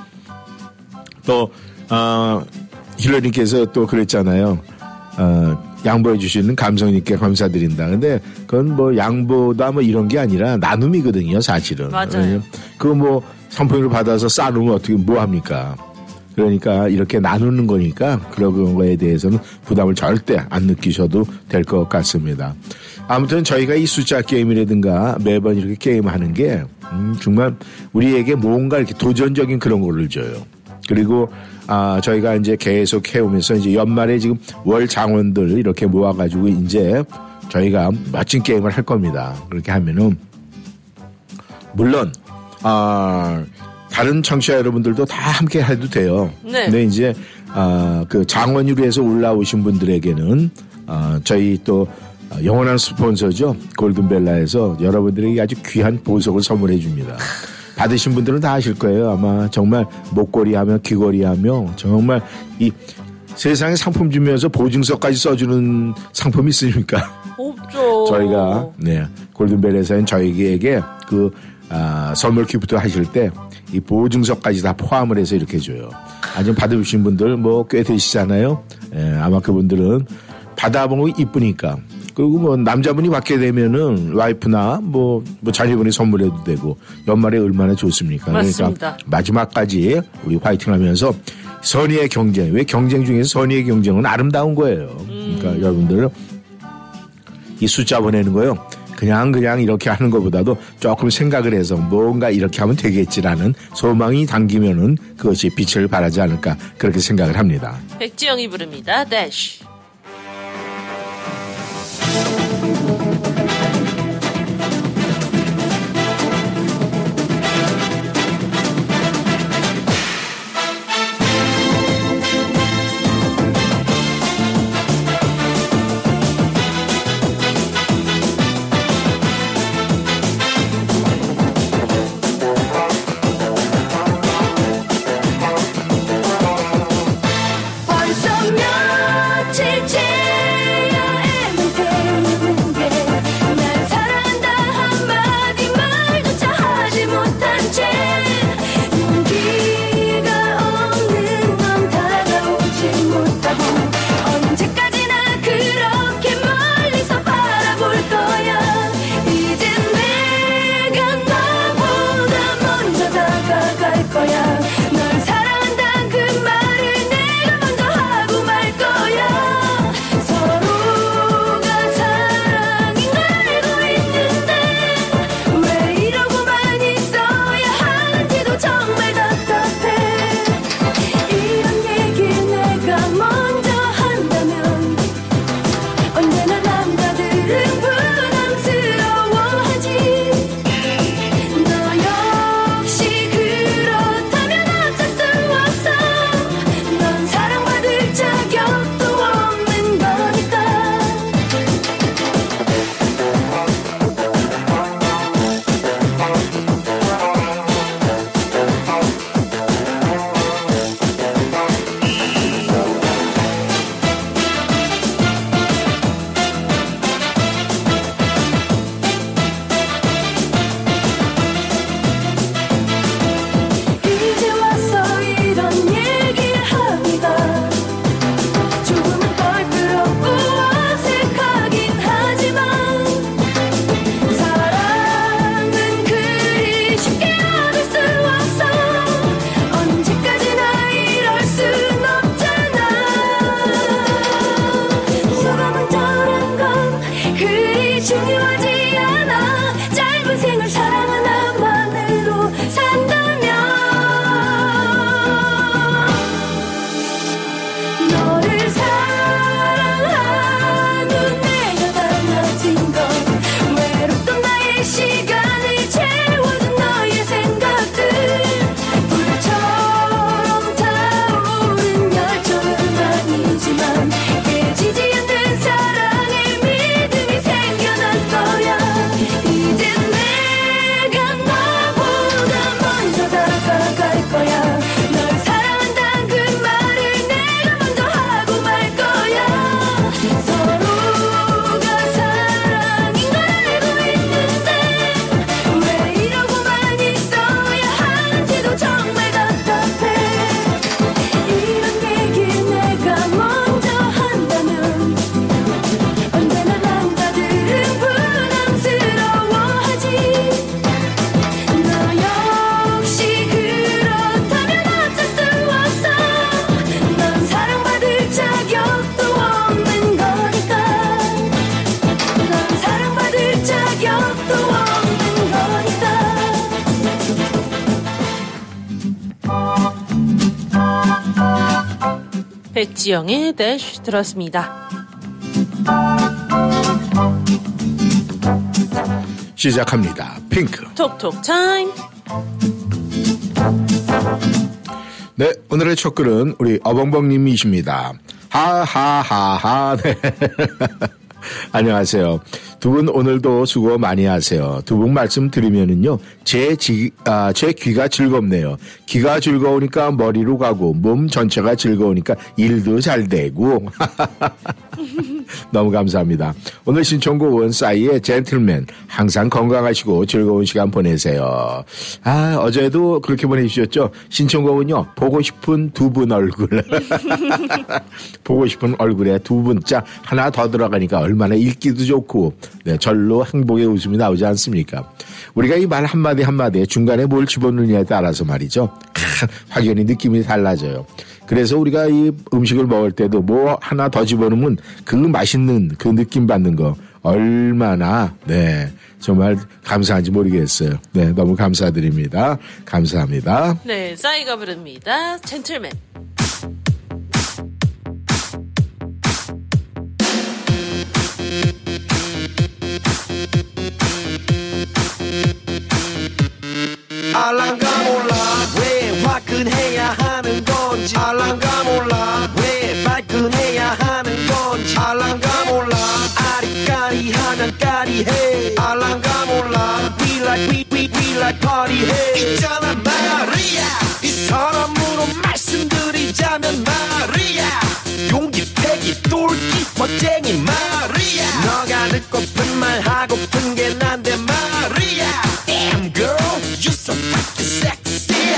또 어, 힐러님께서 또 그랬잖아요. 어, 양보해 주시는 감성님께 감사드린다. 근데 그건 뭐 양보다 뭐 이런 게 아니라 나눔이거든요. 사실은. 맞아요. 그 뭐 상품을 받아서 싸놓으면 어떻게 뭐 합니까? 그러니까 이렇게 나누는 거니까 그런 거에 대해서는 부담을 절대 안 느끼셔도 될 것 같습니다. 아무튼 저희가 이 숫자 게임이라든가 매번 이렇게 게임하는 게 음, 정말 우리에게 뭔가 이렇게 도전적인 그런 거를 줘요. 그리고 아, 저희가 이제 계속 해오면서 이제 연말에 지금 월 장원들 이렇게 모아가지고 이제 저희가 멋진 게임을 할 겁니다. 그렇게 하면은 물론 아. 다른 청취자 여러분들도 다 함께 해도 돼요. 네. 근데 이제 어, 그 장원으로 해서 올라오신 분들에게는 어, 저희 또 영원한 스폰서죠. 골든벨라에서 여러분들에게 아주 귀한 보석을 선물해 줍니다. 받으신 분들은 다 아실 거예요. 아마 정말 목걸이하며 귀걸이하며 정말 이 세상에 상품 주면서 보증서까지 써주는 상품이 있으니까 없죠. 저희가 네 골든벨에서는 저희에게 그 아, 선물 기프트 하실 때 이 보증서까지 다 포함을 해서 이렇게 줘요. 아직 받으신 분들 뭐 꽤 되시잖아요. 예, 아마 그분들은 받아보고 이쁘니까. 그리고 뭐 남자분이 받게 되면은 와이프나 뭐, 뭐 자녀분이 선물해도 되고 연말에 얼마나 좋습니까? 맞습니다. 그러니까 마지막까지 우리 화이팅하면서 선의의 경쟁. 왜 경쟁 중에서 선의의 경쟁은 아름다운 거예요. 그러니까 음. 여러분들 이 숫자 보내는 거요. 그냥 그냥 이렇게 하는 것보다도 조금 생각을 해서 뭔가 이렇게 하면 되겠지라는 소망이 담기면은 그것이 빛을 발하지 않을까 그렇게 생각을 합니다. 백지영이 부릅니다. Dash. 벌써 며칠째 I am the 백지영의 대쉬 들었습니다. 시작합니다. 핑크 톡톡 타임. 네, 오늘의 첫 글은 우리 어벙벙님이십니다. 하하하하. 네. 안녕하세요. 두 분 오늘도 수고 많이 하세요. 두 분 말씀 드리면은요, 제, 지, 아, 제 귀가 즐겁네요. 귀가 즐거우니까 머리로 가고, 몸 전체가 즐거우니까 일도 잘 되고. 너무 감사합니다. 오늘 신청곡은 싸이의 젠틀맨. 항상 건강하시고 즐거운 시간 보내세요. 아, 어제도 그렇게 보내주셨죠? 신청곡은요, 보고 싶은 두 분 얼굴. 보고 싶은 얼굴에 두 분자 하나 더 들어가니까 얼마나 읽기도 좋고, 네, 절로 행복의 웃음이 나오지 않습니까? 우리가 이 말 한마디 한마디에 중간에 뭘 집어넣느냐에 따라서 말이죠. 확연히 느낌이 달라져요. 그래서 우리가 이 음식을 먹을 때도 뭐 하나 더 집어넣으면 그 맛있는 그 느낌 받는 거 얼마나, 네, 정말 감사한지 모르겠어요. 네, 너무 감사드립니다. 감사합니다. 네, 싸이가 부릅니다. 젠틀맨. 알랑가 몰라 왜 화끈해야 하는 건지, 알랑가 몰라 왜 발끈해야 하는 건지, 알랑가 몰라 아리까리하면 까리해, 알랑가 몰라 We like we we we like party해. 있잖아 말이야, 이 사람으로 말씀드리자면 말이야, 용기 패기 똘기 멋쟁이 말이야, 너가 듣고픈 말 하고픈 게 난데 말이야. Damn girl you're so fucking sexy.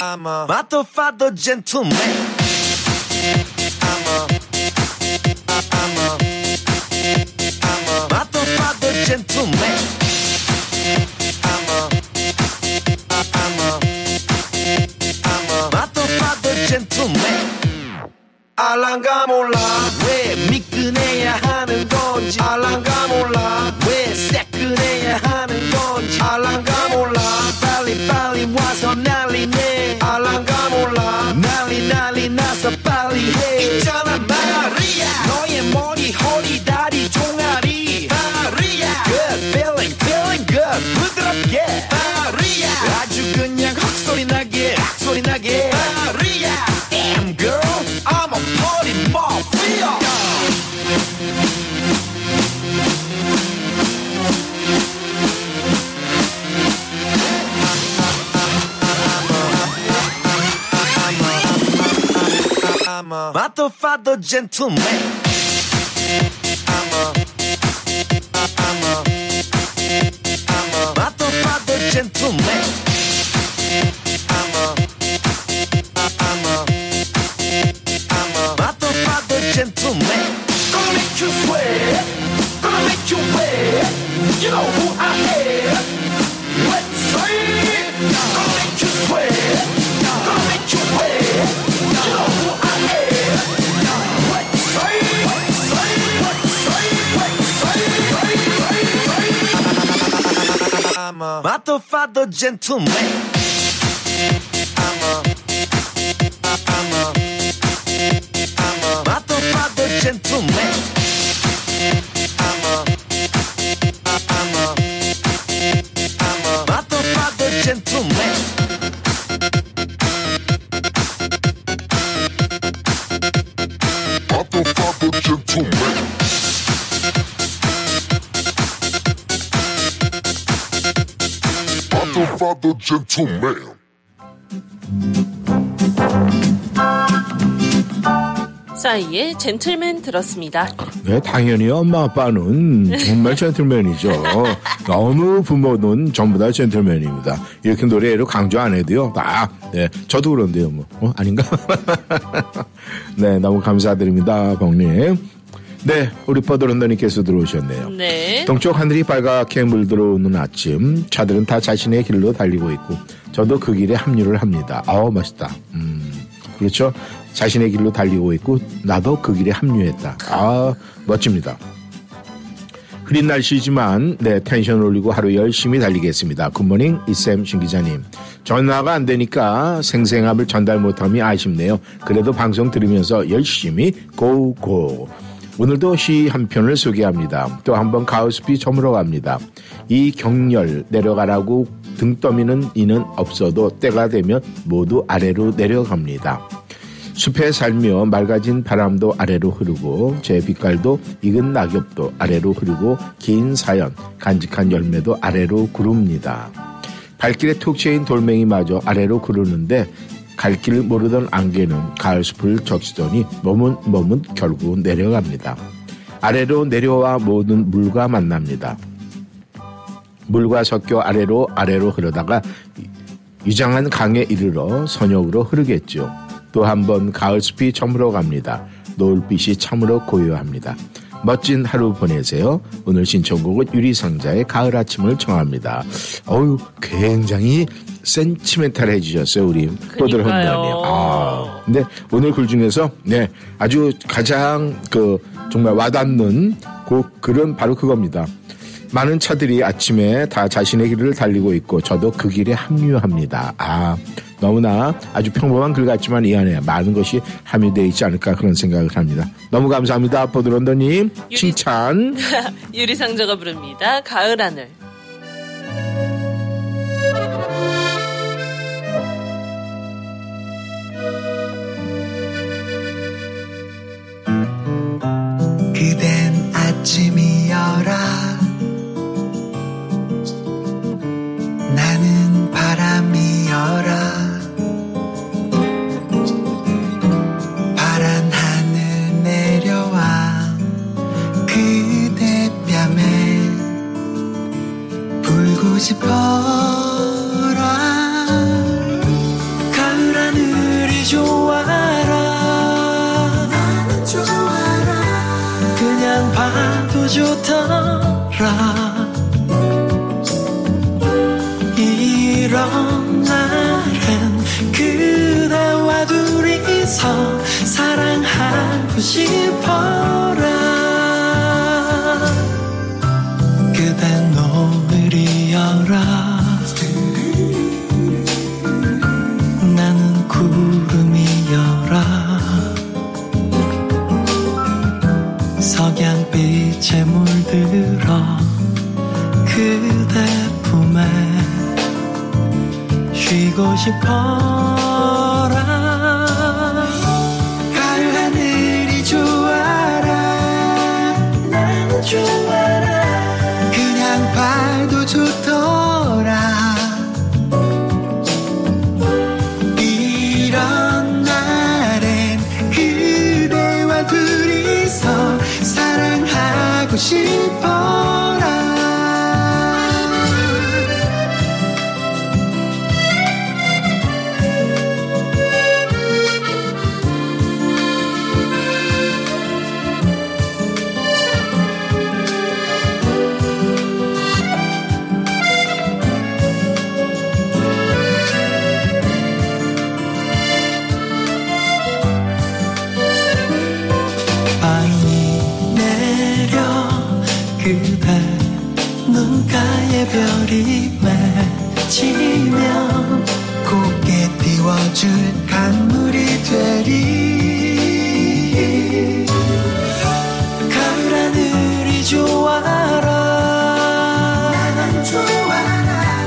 I'm a mato fado gentleman. I'm a I'm a I'm a mato fado gentleman. I'm a I'm a I'm a mato fado gentleman. 알랑가 몰라 왜 미끈해야 하는 건지, 알랑가 몰라 왜 새끈해야 하는 건지, 알랑가 몰라 빨리 빨리 와서 난리네, 알랑가 몰라 난리 난리 나서 빨리 해. 있잖아 말이야, 너의 머리 허리 다리 종아리 말이야, good feeling feeling good 부드럽게 말이야, 아주 그냥 헉 소리 나게 헉 소리 나게 말이야. Damn girl I'm a party mafia. I'm a mato fado gentleman. I'm a I'm a I'm a mato fado gentleman. I'm a I'm a I'm a mato fado gentleman. Gonna make you sweat, gonna make you wet. You know who I am. Let's say it. Gonna make you sweat, gonna make you wet. You know who I am. I'm a mato fado gentleman. I'm a I'm a I'm a mato fado gentleman. I'm a I'm a I'm a mato fado gentleman. The gentleman. 싸이의 젠틀맨 들었습니다. 네, 당연히 엄마 아빠는 정말 젠틀맨이죠. 어느 부모는 전부 다 젠틀맨입니다. 이렇게 노래로 강조 안 해도요. 아, 네, 저도 그런데요. 뭐, 어, 아닌가? 네, 너무 감사드립니다, 박님. 네, 우리 버드런더님께서 들어오셨네요. 네. 동쪽 하늘이 빨갛게 물들어오는 아침, 차들은 다 자신의 길로 달리고 있고, 저도 그 길에 합류를 합니다. 아우, 멋있다. 음, 그렇죠. 자신의 길로 달리고 있고 나도 그 길에 합류했다. 아, 멋집니다. 흐린 날씨지만 네, 텐션 올리고 하루 열심히 달리겠습니다. 굿모닝 이샘 신 기자님. 전화가 안 되니까 생생함을 전달 못함이 아쉽네요. 그래도 방송 들으면서 열심히 고고. 오늘도 시 한 편을 소개합니다. 또 한 번 가오숲이 저물어 갑니다. 이 격렬 내려가라고 등 떠미는 이는 없어도 때가 되면 모두 아래로 내려갑니다. 숲에 살며 맑아진 바람도 아래로 흐르고 제 빛깔도 익은 낙엽도 아래로 흐르고 긴 사연 간직한 열매도 아래로 구릅니다. 발길에 툭 채인 돌멩이마저 아래로 구르는데 갈 길을 모르던 안개는 가을숲을 적시더니 머뭇머뭇 머뭇 결국 내려갑니다. 아래로 내려와 모든 물과 만납니다. 물과 섞여 아래로 아래로 흐르다가 유장한 강에 이르러 서역으로 흐르겠죠. 또 한 번 가을숲이 저물어 갑니다. 노을빛이 참으로 고요합니다. 멋진 하루 보내세요. 오늘 신청곡은 유리상자의 가을 아침을 청합니다. 어우, 굉장히 센치멘탈해 주셨어요. 우리 또들 혼자네요. 아, 근데 오늘 글 중에서 네 아주 가장 그 정말 와닿는 그 글은 바로 그겁니다. 많은 차들이 아침에 다 자신의 길을 달리고 있고 저도 그 길에 합류합니다. 아, 너무나 아주 평범한 글 같지만 이 안에 많은 것이 함유되어 있지 않을까 그런 생각을 합니다. 너무 감사합니다. 보드런더님 유리... 칭찬. 유리상자가 부릅니다. 가을하늘. 그댄 아침이여라 나는 바람이여라 파란 하늘 내려와 그대 뺨에 불고 싶어라 가을 하늘이 좋아라 나는 좋아라 그냥 봐도 좋더라 이런 날엔 그대와 둘이서 사랑하고 싶어라 그댄 오늘이여라 나는 구름이여라 석양빛에 물들어 그대 품에 쉬고 싶어라 가을 하늘이 좋아라 나는 좋아라 그냥 봐도 좋더라 이런 날엔 그대와 둘이서 사랑하고 싶어라 별이 맺히면 곱게 띄워줄 강물이 되리 가을 하늘이 좋아라 나는 좋아라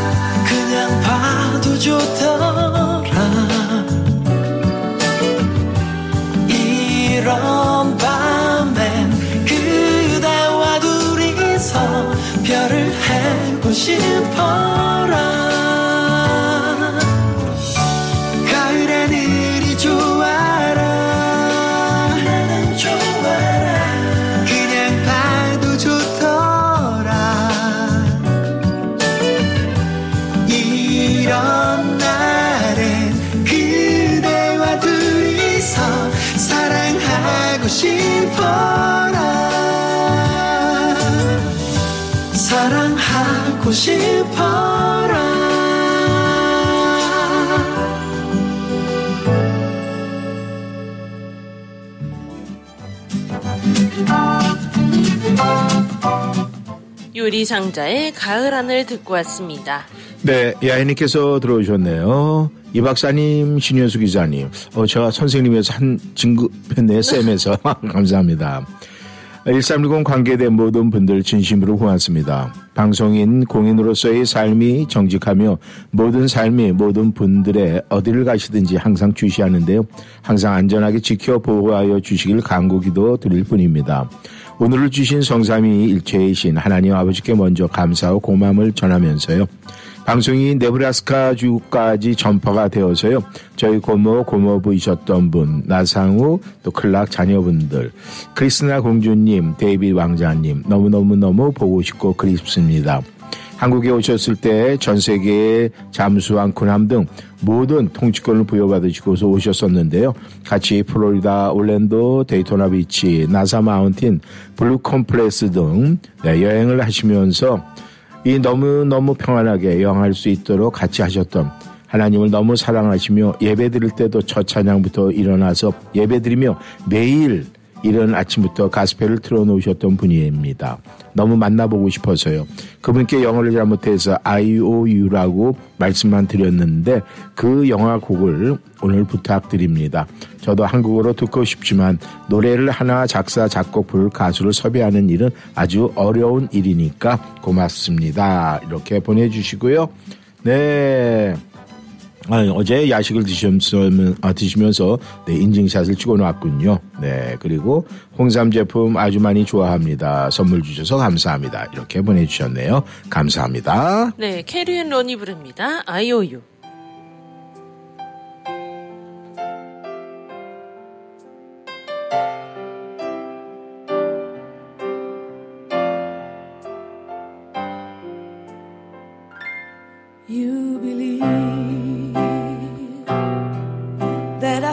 그냥 봐도 좋더라 이런 밤엔 그대와 둘이서 별을 해고 싶어라 가을 하늘이 좋아라 나는 좋아라 그냥 봐도 좋더라 이런 날엔 그대와 둘이서 사랑하고 싶어라 사랑하고 싶어라 요리상자의 가을하늘 듣고 왔습니다. 네, 야인님께서 들어오셨네요. 이 박사님, 신연수 기자님, 어, 제가 선생님에서 한 진급했네요. 쌤에서. 감사합니다. 일삼일공 관계된 모든 분들 진심으로 고맙습니다. 방송인 공인으로서의 삶이 정직하며 모든 삶이 모든 분들의 어디를 가시든지 항상 주시하는데요. 항상 안전하게 지켜 보호하여 주시길 간구기도 드릴 뿐입니다. 오늘을 주신 성삼위 일체이신 하나님 아버지께 먼저 감사와 고마움을 전하면서요. 방송이 네브라스카 주까지 전파가 되어서요. 저희 고모, 고모부이셨던 분, 나상우, 또 클락 자녀분들, 크리스나 공주님, 데이비 왕자님 너무너무너무 보고 싶고 그립습니다. 한국에 오셨을 때 전 세계의 잠수항, 군함 등 모든 통치권을 부여받으시고서 오셨었는데요. 같이 플로리다, 올랜도, 데이토나 비치, 나사 마운틴, 블루 컴플렉스 등 네, 여행을 하시면서 이 너무너무 평안하게 여행할 수 있도록 같이 하셨던 하나님을 너무 사랑하시며 예배드릴 때도 첫 찬양부터 일어나서 예배드리며 매일 이른 아침부터 가스펠을 틀어놓으셨던 분입니다. 너무 만나보고 싶어서요. 그분께 영어를 잘못해서 아이오유라고 말씀만 드렸는데 그 영화 곡을 오늘 부탁드립니다. 저도 한국어로 듣고 싶지만 노래를 하나 작사, 작곡, 부를 가수를 섭외하는 일은 아주 어려운 일이니까 고맙습니다. 이렇게 보내주시고요. 네. 아니, 어제 야식을 드시면서, 아, 드시면서 네, 인증샷을 찍어놨군요. 네, 그리고 홍삼 제품 아주 많이 좋아합니다. 선물 주셔서 감사합니다. 이렇게 보내주셨네요. 감사합니다. 네, 캐리 앤 론이 부릅니다. 아이오유.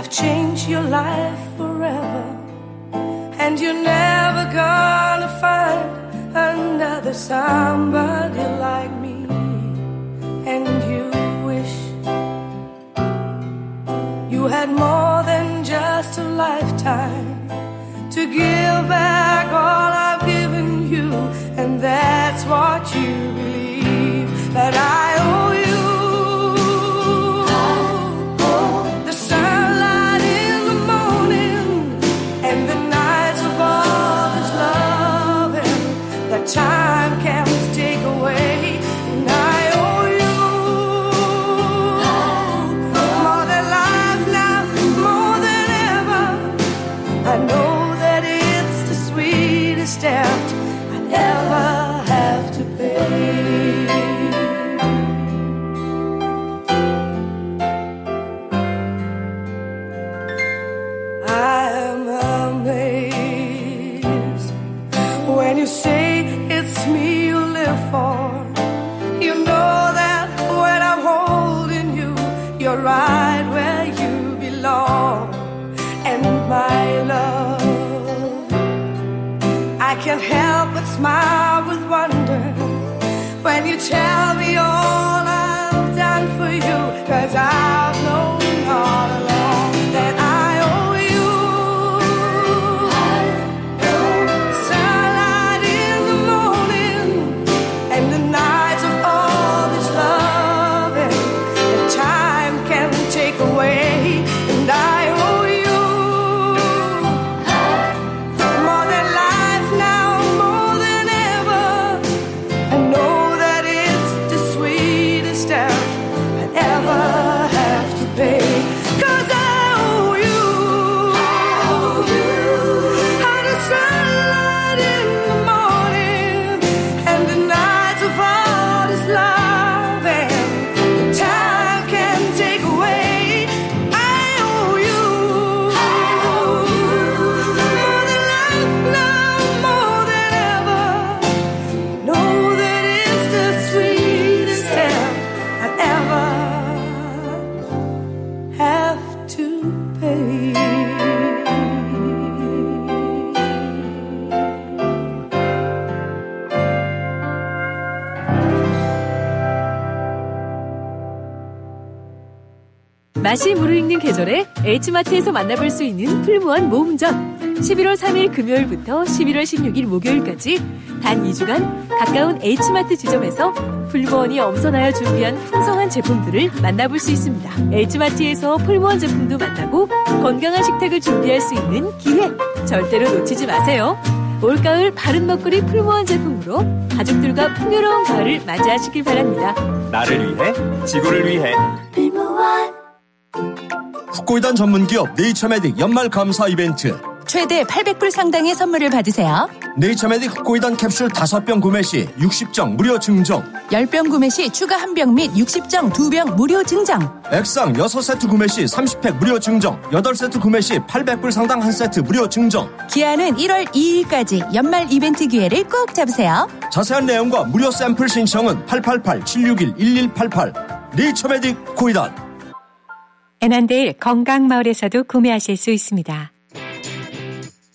Change your life forever, and you're never gonna find another somebody like me. And you wish you had more than just a lifetime to give back all I've given you, and that's what you believe that I owe you. Time can't take away, and I owe you more than life now, more than ever. I know that it's the sweetest debt I ever have to pay. I'm amazed when you say me you live for. You know that when I'm holding you, you're right where you belong. And my love, I can't help but smile with wonder when you tell me all I've done for you, 'cause I've known all along that I owe you. Survive. 맛이 무르익는 계절에 H마트에서 만나볼 수 있는 풀무원 모음전. 십일월 삼일 금요일부터 십일월 십육일 목요일까지 단 이 주간 가까운 H마트 지점에서 풀무원이 엄선하여 준비한 풍성한 제품들을 만나볼 수 있습니다. H마트에서 풀무원 제품도 만나고 건강한 식탁을 준비할 수 있는 기회 절대로 놓치지 마세요. 올가을 바른 먹거리 풀무원 제품으로 가족들과 풍요로운 가을을 맞이하시길 바랍니다. 나를 위해, 지구를 위해 풀무원. 후코이단 전문기업 네이처메딕 연말감사 이벤트 최대 팔백 불 상당의 선물을 받으세요. 네이처메딕 후코이단 캡슐 다섯 병 구매 시 육십 정 무료 증정, 십 병 구매 시 추가 한 병 및 육십 정 두 병 무료 증정, 액상 여섯 세트 구매 시 삼십 팩 무료 증정, 여덟 세트 구매 시 팔백 불 상당 한 세트 무료 증정. 기한은 일월 이일까지 연말 이벤트 기회를 꼭 잡으세요. 자세한 내용과 무료 샘플 신청은 팔팔팔 칠육일 일일팔팔 네이처메딕 후코이단. 애난데일 건강마을에서도 구매하실 수 있습니다.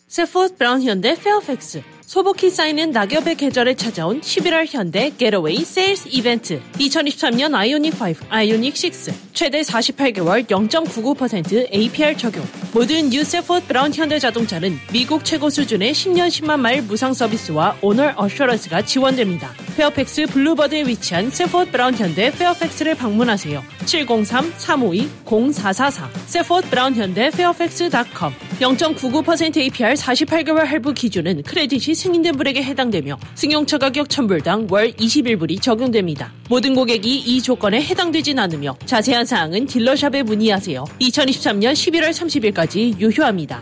셰퍼드 브라운 현대 페어팩스. 소복히 쌓이는 낙엽의 계절에 찾아온 십일월 현대 겟어웨이 세일스 이벤트. 이천이십삼 년 아이오닉 오, 아이오닉 육 최대 사십팔 개월 영 점 구구 퍼센트 에이피알 적용. 모든 뉴 셰퍼드 브라운 현대 자동차는 미국 최고 수준의 십 년 십만 마일 무상 서비스와 오너 어셔런스가 지원됩니다. 페어팩스 블루버드에 위치한 셰퍼드 브라운 현대 페어팩스를 방문하세요. 칠공삼 삼오이 공사사사 셰퍼드 브라운 현대 페어팩스 닷컴. 영 점 구구 퍼센트 에이피알 사십팔 개월 할부 기준은 크레딧이 승인된 분에게 해당되며 승용차 가격 천 불당 월 이십일 불이 적용됩니다. 모든 고객이 이 조건에 해당되진 않으며 자세한 사항은 딜러샵에 문의하세요. 이천이십삼 년 십일월 삼십일까지 유효합니다.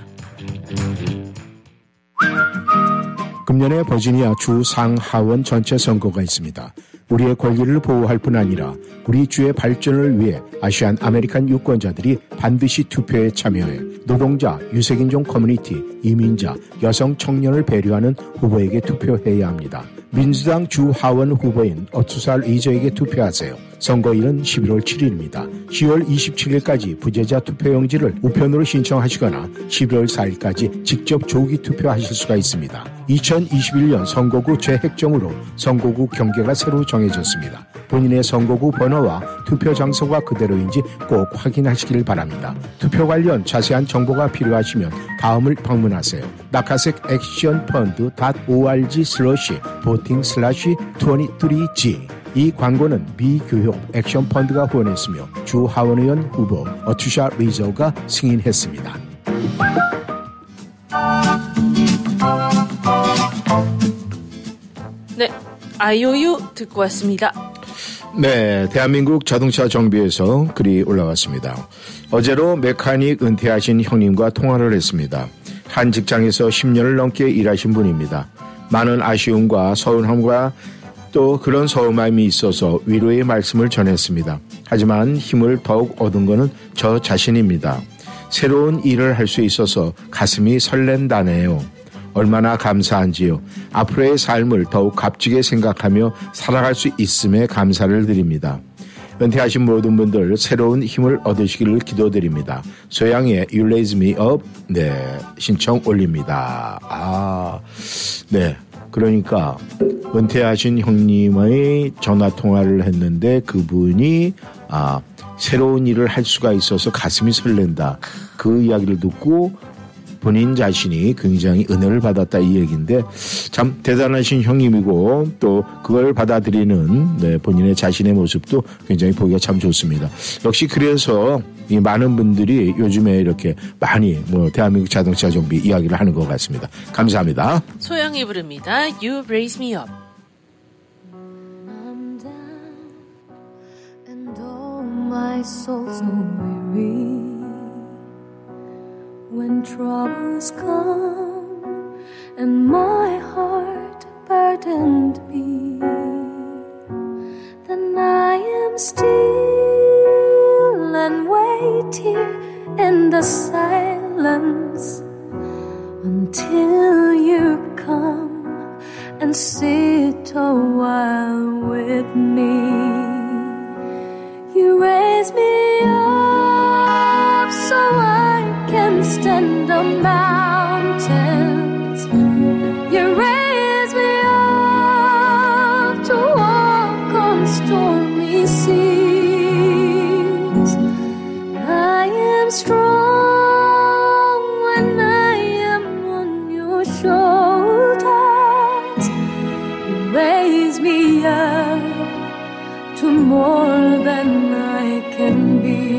금년에 버지니아 주 상하원 전체 선거가 있습니다. 우리의 권리를 보호할 뿐 아니라 우리 주의 발전을 위해 아시안 아메리칸 유권자들이 반드시 투표에 참여해 노동자, 유색인종 커뮤니티, 이민자, 여성, 청년을 배려하는 후보에게 투표해야 합니다. 민주당 주 하원 후보인 어투살 의저에게 투표하세요. 선거일은 십일월 칠일입니다. 시월 이십칠일까지 부재자 투표용지를 우편으로 신청하시거나 십일월 사일까지 직접 조기 투표하실 수가 있습니다. 이천이십일 년 선거구 재획정으로 선거구 경계가 새로 정해졌습니다. 본인의 선거구 번호와 투표 장소가 그대로인지 꼭 확인하시길 바랍니다. 투표 관련 자세한 정보가 필요하시면 다음을 방문하세요. 낙하색 액션펀드 닷 오알지 슬래시 보팅 슬래시 이십삼 지. 이 광고는 미교육 액션펀드가 후원했으며 주 하원의원 후보 어투샤 리저가 승인했습니다. 네, 아이오유 듣고 왔습니다. 네, 대한민국 자동차 정비에서 글이 올라왔습니다. 어제로 메카닉 은퇴하신 형님과 통화를 했습니다. 한 직장에서 십 년을 넘게 일하신 분입니다. 많은 아쉬움과 서운함과 또 그런 서운함이 있어서 위로의 말씀을 전했습니다. 하지만 힘을 더욱 얻은 것은 저 자신입니다. 새로운 일을 할 수 있어서 가슴이 설렌다네요. 얼마나 감사한지요. 앞으로의 삶을 더욱 값지게 생각하며 살아갈 수 있음에 감사를 드립니다. 은퇴하신 모든 분들 새로운 힘을 얻으시기를 기도드립니다. 소양의 You Raise Me Up 네, 신청 올립니다. 아, 네. 그러니까 은퇴하신 형님의 전화통화를 했는데 그분이 아, 새로운 일을 할 수가 있어서 가슴이 설렌다. 그 이야기를 듣고 본인 자신이 굉장히 은혜를 받았다 이 얘기인데 참 대단하신 형님이고 또 그걸 받아들이는 네, 본인의 자신의 모습도 굉장히 보기가 참 좋습니다. 역시 그래서 이 많은 분들이 요즘에 이렇게 많이 뭐 대한민국 자동차 정비 이야기를 하는 것 같습니다. 감사합니다. 소영이 부릅니다. You raise me up. I'm down and all my soul's so weary. When troubles come and my heart burdened be, then I am still and wait here in the silence until you come and sit a while with me. You raise me up so I can stand on mountains. You raise me up to walk on stormy seas. I raise me up to more than I can be.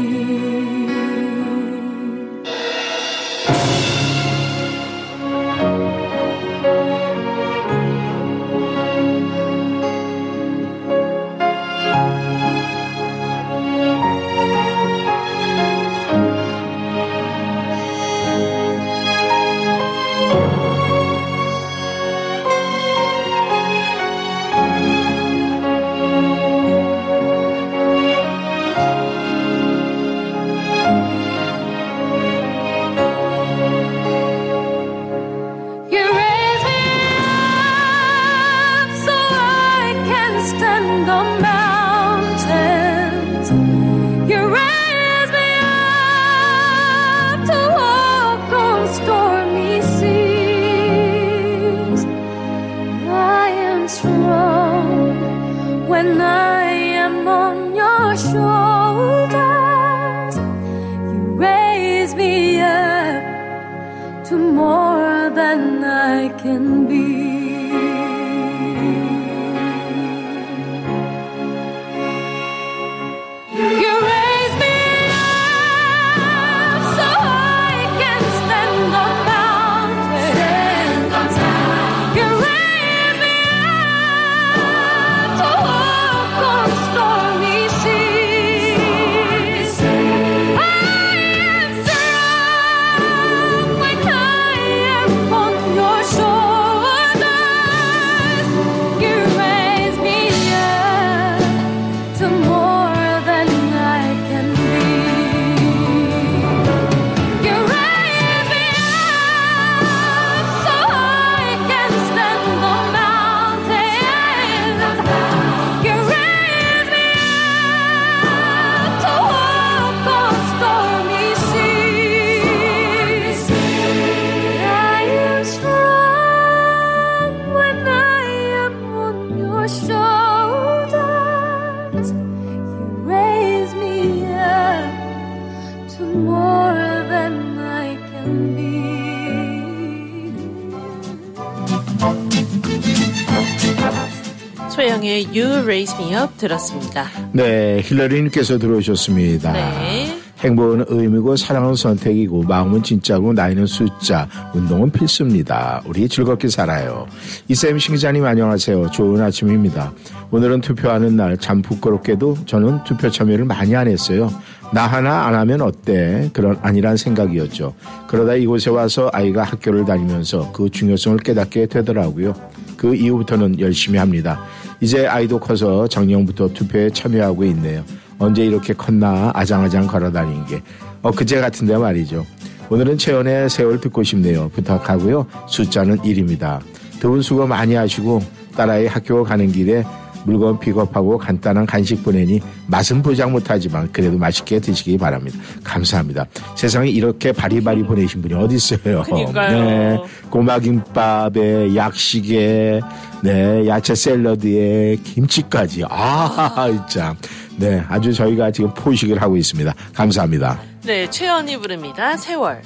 소영의 You Raise Me Up 들었습니다. 네, 힐러리님께서 들어오셨습니다. 네. 행복은 의미고 사랑은 선택이고 마음은 진짜고 나이는 숫자, 운동은 필수입니다. 우리 즐겁게 살아요. 이샘 신기자님 안녕하세요. 좋은 아침입니다. 오늘은 투표하는 날, 참 부끄럽게도 저는 투표 참여를 많이 안 했어요. 나 하나 안 하면 어때? 그런 아니란 생각이었죠. 그러다 이곳에 와서 아이가 학교를 다니면서 그 중요성을 깨닫게 되더라고요. 그 이후부터는 열심히 합니다. 이제 아이도 커서 작년부터 투표에 참여하고 있네요. 언제 이렇게 컸나 아장아장 걸어다닌 게 엊그제 같은데 말이죠. 오늘은 채연의 세월 듣고 싶네요. 부탁하고요. 숫자는 일입니다. 두 분 수고 많이 하시고 딸아이 학교 가는 길에 물건 픽업하고 간단한 간식 보내니 맛은 보장 못하지만 그래도 맛있게 드시기 바랍니다. 감사합니다. 세상에 이렇게 바리바리 보내신 분이 어디 있어요. 그러니까요. 네, 고마김밥에 약식에 네, 야채 샐러드에 김치까지. 아 참. 네, 아주 저희가 지금 포식을 하고 있습니다. 감사합니다. 네, 최연이 부릅니다. 세월.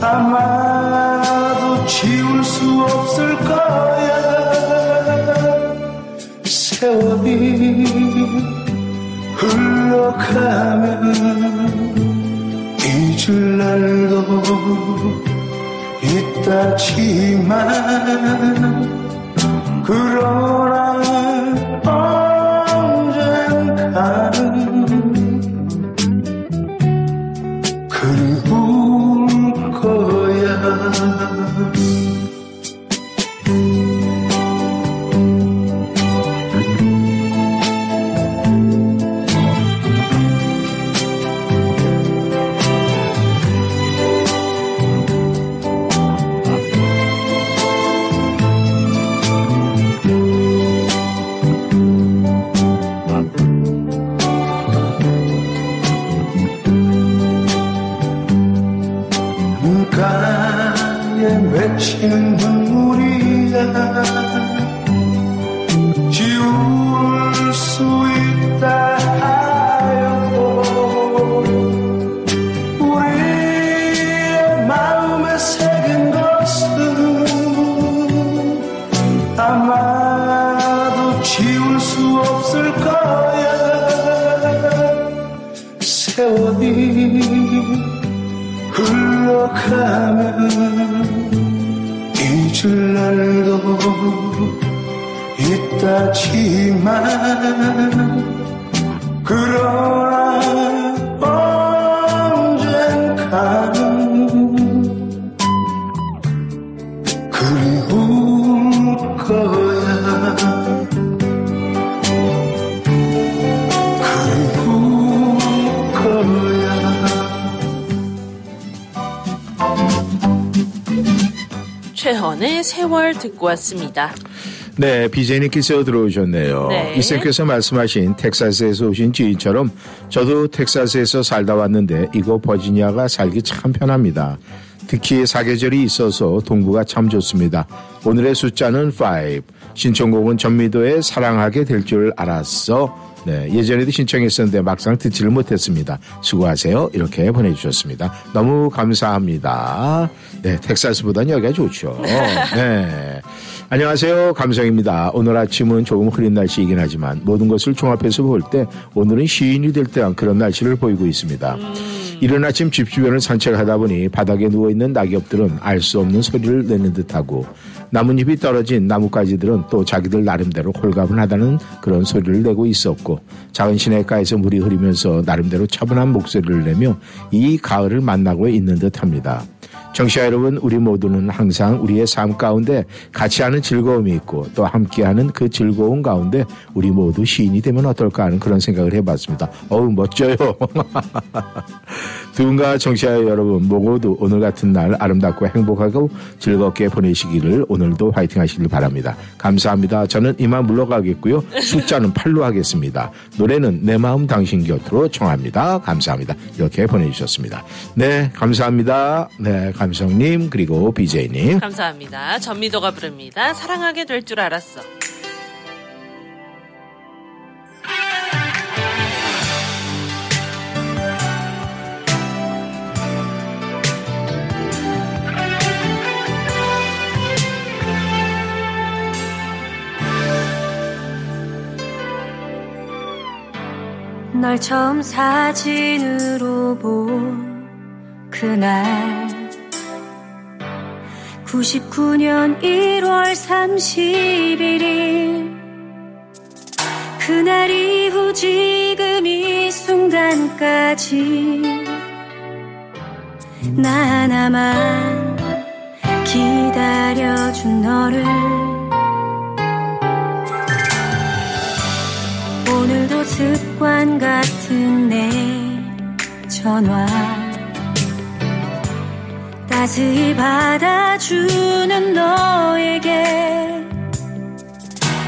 아마도 지울 수 없을 거야. 가면 잊을 날도 있다지만 그러나 언젠가는 그를 울 거야. 맺힌 눈물이야 지울 수 있다 하였고 우리의 마음에 새긴 것은 아마도 지울 수 없을 거야. 세월이 흘러가면 잊을 날도 있다지만 그러나 언젠가는 그리울 거야. 그리울 거야. 최헌의 세월 듣고 왔습니다. 네, 비제이님께서 들어오셨네요. 네. 이쌤께서 말씀하신 텍사스에서 오신 지인처럼 저도 텍사스에서 살다 왔는데 이거 버지니아가 살기 참 편합니다. 특히 사계절이 있어서 동부가 참 좋습니다. 오늘의 숫자는 오. 신청곡은 전미도의 사랑하게 될 줄 알았어. 네, 예전에도 신청했었는데 막상 듣지를 못했습니다. 수고하세요. 이렇게 보내주셨습니다. 너무 감사합니다. 네, 텍사스보다는 여기가 좋죠. 네. 안녕하세요. 감성입니다. 오늘 아침은 조금 흐린 날씨이긴 하지만 모든 것을 종합해서 볼 때 오늘은 시인이 될 듯한 그런 날씨를 보이고 있습니다. 음. 이른 아침 집 주변을 산책하다 보니 바닥에 누워있는 낙엽들은 알 수 없는 소리를 내는 듯하고 나뭇잎이 떨어진 나뭇가지들은 또 자기들 나름대로 홀가분하다는 그런 소리를 내고 있었고 작은 시냇가에서 물이 흐르면서 나름대로 차분한 목소리를 내며 이 가을을 만나고 있는 듯합니다. 청취자 여러분, 우리 모두는 항상 우리의 삶 가운데 같이 하는 즐거움이 있고 또 함께하는 그 즐거움 가운데 우리 모두 시인이 되면 어떨까 하는 그런 생각을 해봤습니다. 어우, 멋져요. 두 분과 청취자 여러분 모두 오늘 같은 날 아름답고 행복하고 즐겁게 보내시기를 오늘도 화이팅 하시길 바랍니다. 감사합니다. 저는 이만 물러가겠고요. 숫자는 팔로 하겠습니다. 노래는 내 마음 당신 곁으로 청합니다. 감사합니다. 이렇게 보내주셨습니다. 네, 감사합니다. 네, 감성님 그리고 비제이님 감사합니다. 전미도가 부릅니다. 사랑하게 될 줄 알았어. 널 처음 사진으로 본 그날 구십구 년 일월 삼십일일 그날 이후 지금 이 순간까지 나 하나만 기다려준 너를 오늘도 습관 같은 내 전화 따스히 받아주는 너에게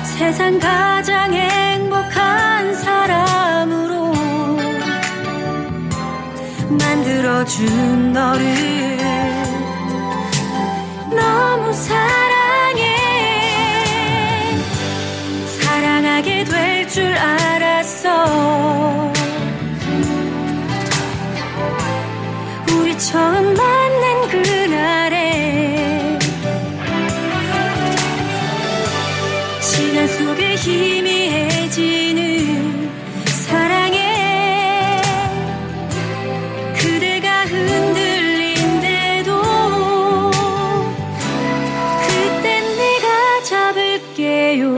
세상 가장 행복한 사람으로 만들어준 너를 너무 사랑해. 사랑하게 될 줄 알았어. 우리 처음 만난 그날에 시간 속에 희미해지는 사랑에 찾을게요.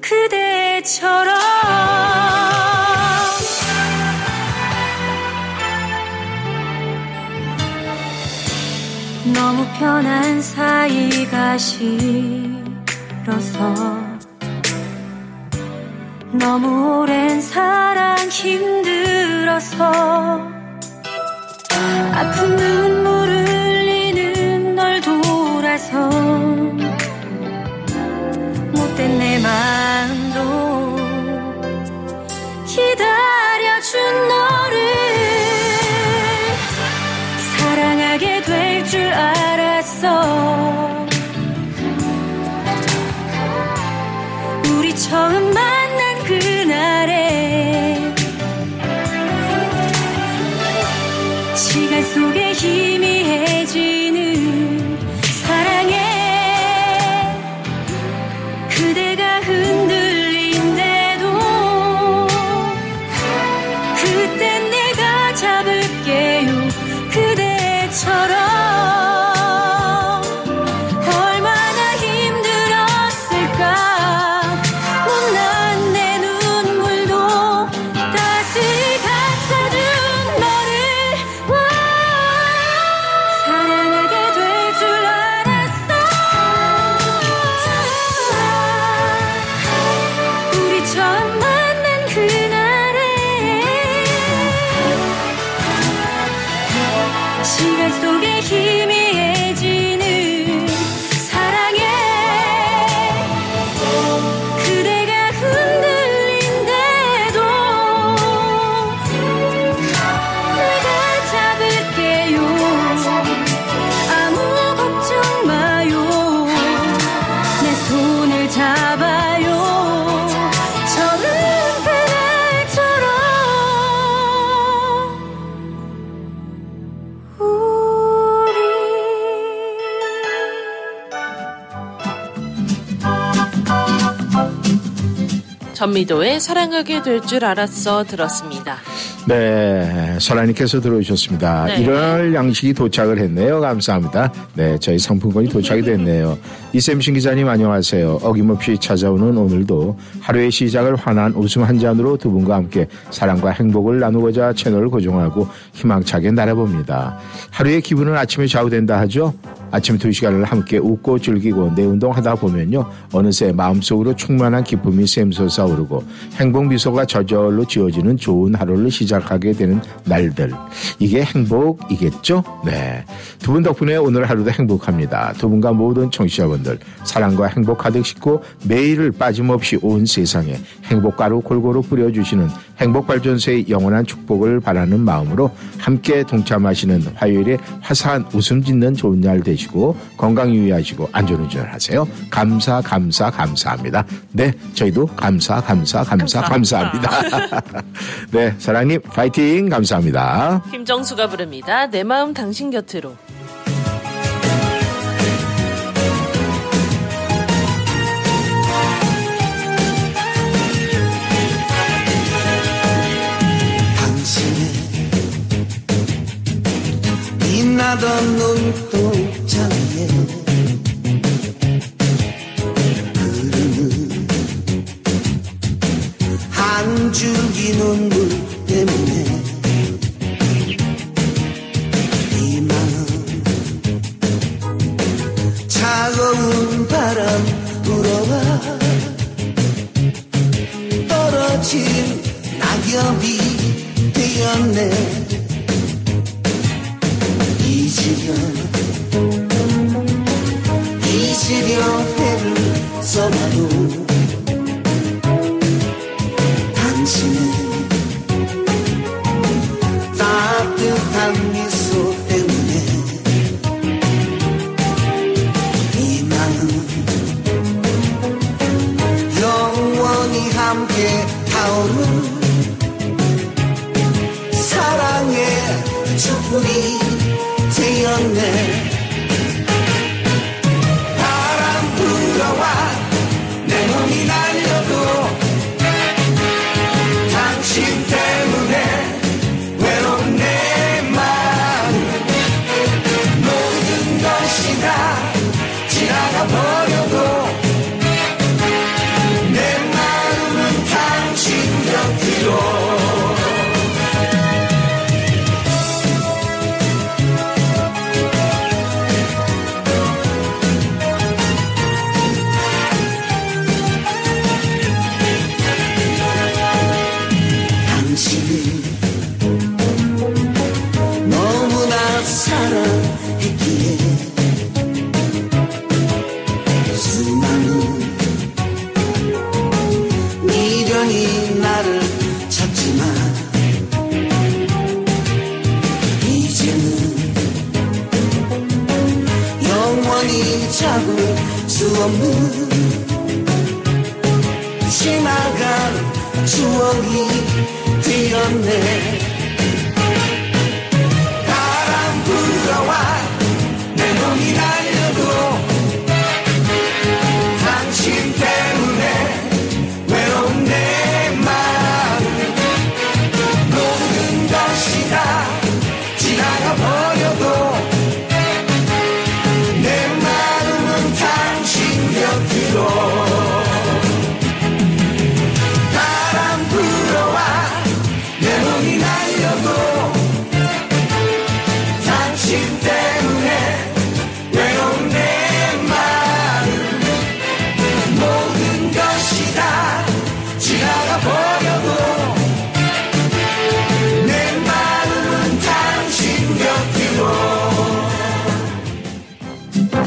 그대처럼 너무 편한 사이가 싫어서 너무 오랜 사랑 힘들어서 아픈 눈물을 흘리는 널 돌아서 못된 내 마음도 기다려준 너를 사랑하게 될 줄 알았어. 우리 처음 만난 그날에 시간 속에 희미해지는 사랑에 그대가 흔들린대도 그땐 내가 잡을게요. 그대처럼 전미도의 사랑하게 될 줄 알았어 들었습니다. 네, 설아님께서 들어오셨습니다. 네. 일월 양식이 도착을 했네요. 감사합니다. 네, 저희 상품권이 도착이 됐네요. 이샘 신기자님 안녕하세요. 어김없이 찾아오는 오늘도 하루의 시작을 환한 웃음 한 잔으로 두 분과 함께 사랑과 행복을 나누고자 채널을 고정하고 희망차게 날아봅니다. 하루의 기분은 아침에 좌우된다 하죠. 아침 두 시간을 함께 웃고 즐기고 내 운동하다 보면요. 어느새 마음속으로 충만한 기쁨이 샘솟아 오르고 행복 미소가 저절로 지어지는 좋은 하루를 시작하게 되는 날들. 이게 행복이겠죠? 네. 두 분 덕분에 오늘 하루도 행복합니다. 두 분과 모든 청취자분들 사랑과 행복 가득 싣고 매일을 빠짐없이 온 세상에 행복가루 골고루 뿌려주시는 행복발전소의 영원한 축복을 바라는 마음으로 함께 동참하시는 화요일에 화사한 웃음 짓는 좋은 날 되시고 건강 유의하시고 안전운전 하세요. 감사 감사 감사합니다. 네, 저희도 감사 감사 감사 감사합니다. 감사합니다. 네, 사랑님 파이팅 감사합니다. 김정수가 부릅니다. 내 마음 당신 곁으로. 당신의 빛나던 눈도 흐르는 한 줄기 눈물 때문에 이 마음 차가운 바람 불어와 떨어진 낙엽이 되었네. 잊으면 잊으려 해를 써봐도 당신은 따뜻한 미소 때문에 이 마음 영원히 함께 타오른 사랑의 축복이 되었네. 내 몸이 날려도 없는 지나간 추억이 되었네. 바람 불어와 내 몸이 날려도 당신 때문에 외로운 내 마음 녹은 것이 다 지나가 버려도 바람 불어와 내 몸이 날려도 당신 때문에 외로운 내 마음 모든 것이 다 지나가 버려도 내 마음은 당신 곁으로.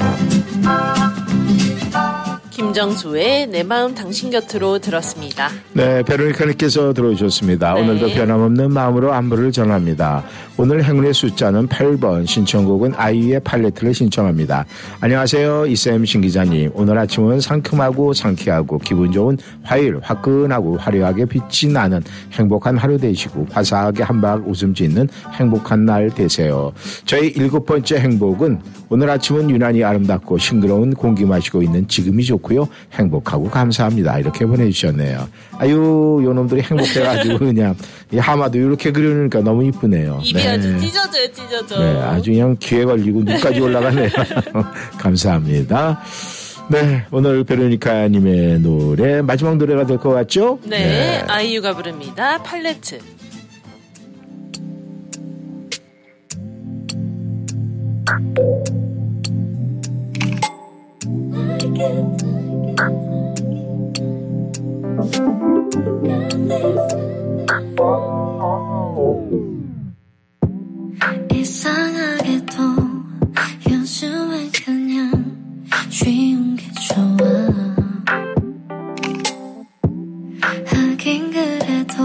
김정수의 내 마음 당신 곁으로 들었습니다. 네, 베로니카님께서 들어오셨습니다. 네. 오늘도 변함없는 마음으로 안부를 전합니다. 오늘 행운의 숫자는 팔 번, 신청곡은 아이유의 팔레트를 신청합니다. 안녕하세요, 이샘 신기자님. 오늘 아침은 상큼하고 상쾌하고 기분 좋은 화요일, 화끈하고 화려하게 빛이 나는 행복한 하루 되시고 화사하게 한박 웃음 짓는 행복한 날 되세요. 저희 일곱 번째 행복은 오늘 아침은 유난히 아름답고 싱그러운 공기 마시고 있는 지금이 좋고요. 행복하고 감사합니다. 이렇게 보내주셨네요. 아유, 요놈들이 행복해가지고 그냥 이 하마도 이렇게 그리니까 너무 이쁘네요. 입이 네. 아주 찢어져요, 찢어져. 네, 아주 그냥 귀에 걸리고 눈까지 올라가네요. 감사합니다. 네, 오늘 베로니카님의 노래 마지막 노래가 될 것 같죠? 네, 네, 아이유가 부릅니다. 팔레트. 이상하게도 요즘엔 그냥 쉬운 게 좋아. 하긴 그래도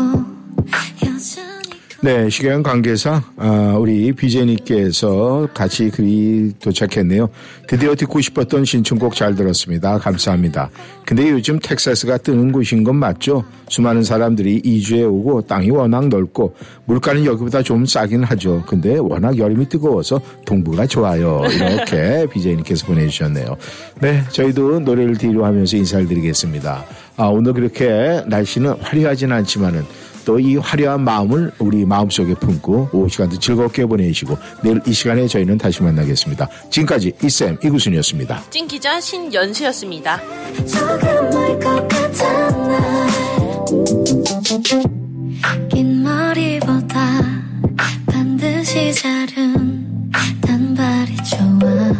여전히. 네, 시간 관계상 아, 우리 비제님께서 같이 글이 도착했네요. 드디어 듣고 싶었던 신청곡 잘 들었습니다. 감사합니다. 근데 요즘 텍사스가 뜨는 곳인 건 맞죠? 수많은 사람들이 이주에 오고 땅이 워낙 넓고 물가는 여기보다 좀 싸긴 하죠. 근데 워낙 여름이 뜨거워서 동부가 좋아요. 이렇게 비제님께서 보내주셨네요. 네, 저희도 노래를 뒤로 하면서 인사를 드리겠습니다. 아, 오늘 그렇게 날씨는 화려하진 않지만은 또 이 화려한 마음을 우리 마음속에 품고 오후 시간도 즐겁게 보내시고 내일 이 시간에 저희는 다시 만나겠습니다. 지금까지 이쌤 이구순이었습니다. 찐기자 신연수였습니다. 조금을 것 같은 날 긴 머리보다 반드시 자른 단발이 좋아.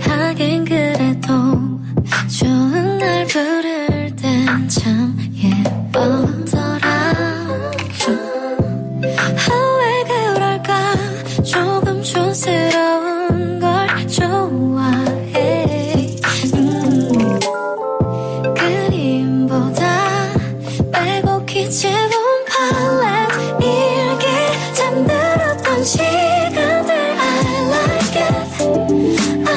하긴 그래도 좋은 날 부를 참 예뻤더라. 왜 그럴까 조금 촌스러운 걸 좋아해. 음, 그림보다 빼곡히 집은 팔레트 일기 잠들었던 시간들 I like it. I'm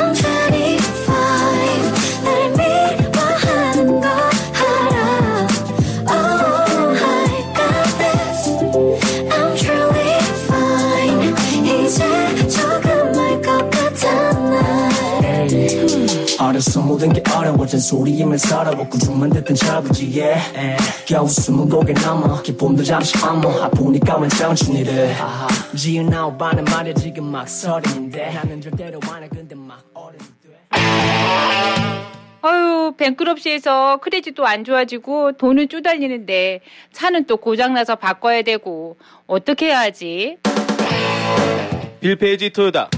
알았어 모든 게 어려워진 소리임을 살아보고 좀만 듣던 자부지에 yeah. 겨우 숨은 곡에 남아 기쁨도 잠시 안무 아프니까만 장춘이래. 지은 아홉 반은 말이야 지금 막 서른인데 나는 절대로 안 해. 근데 막 어른이 돼. 어휴, 뱅크럽시에서 크레딧도 안 좋아지고 돈은 쪼달리는데 차는 또 고장나서 바꿔야 되고 어떻게 해야 하지? 빌 페이지 토요다.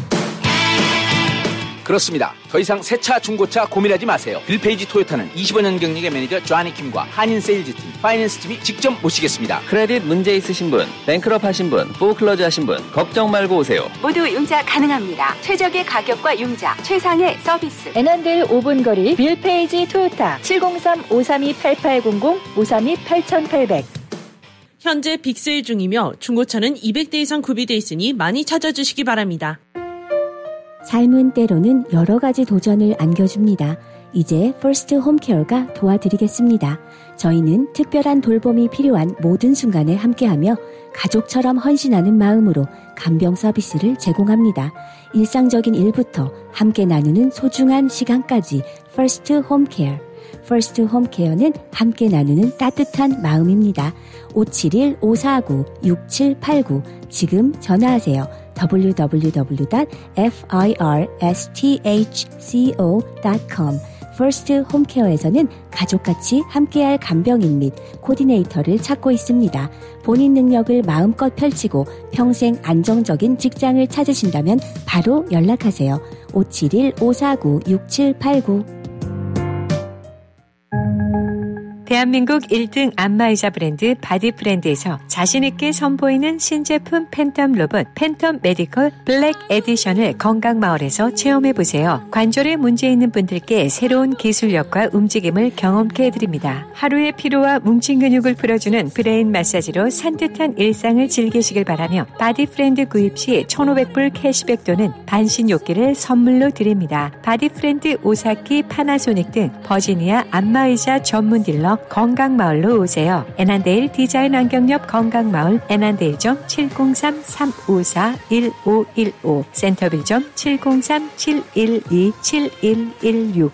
그렇습니다. 더 이상 새 차, 중고차 고민하지 마세요. 빌페이지 토요타는 이십오 년 경력의 매니저 조아니 킴과 한인 세일즈팀, 파이낸스팀이 직접 모시겠습니다. 크레딧 문제 있으신 분, 뱅크럽 하신 분, 포클러즈 하신 분 걱정 말고 오세요. 모두 융자 가능합니다. 최적의 가격과 융자, 최상의 서비스. 애난들 오 분 거리 빌페이지 토요타 칠공삼 오삼이 팔팔공공 오삼이 팔팔공공. 현재 빅세일 중이며 중고차는 이백 대 이상 구비돼 있으니 많이 찾아주시기 바랍니다. 삶은 때로는 여러 가지 도전을 안겨줍니다. 이제 퍼스트 홈케어가 도와드리겠습니다. 저희는 특별한 돌봄이 필요한 모든 순간에 함께하며 가족처럼 헌신하는 마음으로 간병 서비스를 제공합니다. 일상적인 일부터 함께 나누는 소중한 시간까지 퍼스트 홈케어. 퍼스트 홈케어는 함께 나누는 따뜻한 마음입니다. 오칠일 오사구 육칠팔구 지금 전화하세요. 더블유 더블유 더블유 닷 에프아이아르에스티에이치씨오 닷 컴 First Home Care에서는 가족같이 함께할 간병인 및 코디네이터를 찾고 있습니다. 본인 능력을 마음껏 펼치고 평생 안정적인 직장을 찾으신다면 바로 연락하세요. 오칠일 오사구 육칠팔구 대한민국 일 등 안마의자 브랜드 바디 프렌드에서 자신있게 선보이는 신제품 팬텀 로봇 팬텀 메디컬 블랙 에디션을 건강마을에서 체험해보세요. 관절에 문제 있는 분들께 새로운 기술력과 움직임을 경험케 해드립니다. 하루의 피로와 뭉친 근육을 풀어주는 브레인 마사지로 산뜻한 일상을 즐기시길 바라며 바디 프렌드 구입 시 천오백 불 캐시백 또는 반신욕기를 선물로 드립니다. 바디 프렌드 오사키 파나소닉 등 버지니아 안마의자 전문 딜러 건강마을로 오세요. 애난데일 디자인 안경역 건강마을 애난데일점 칠공삼 삼오사 일오일오 센터빌점 칠공삼 칠일이 칠일일육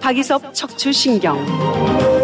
박이섭 척추신경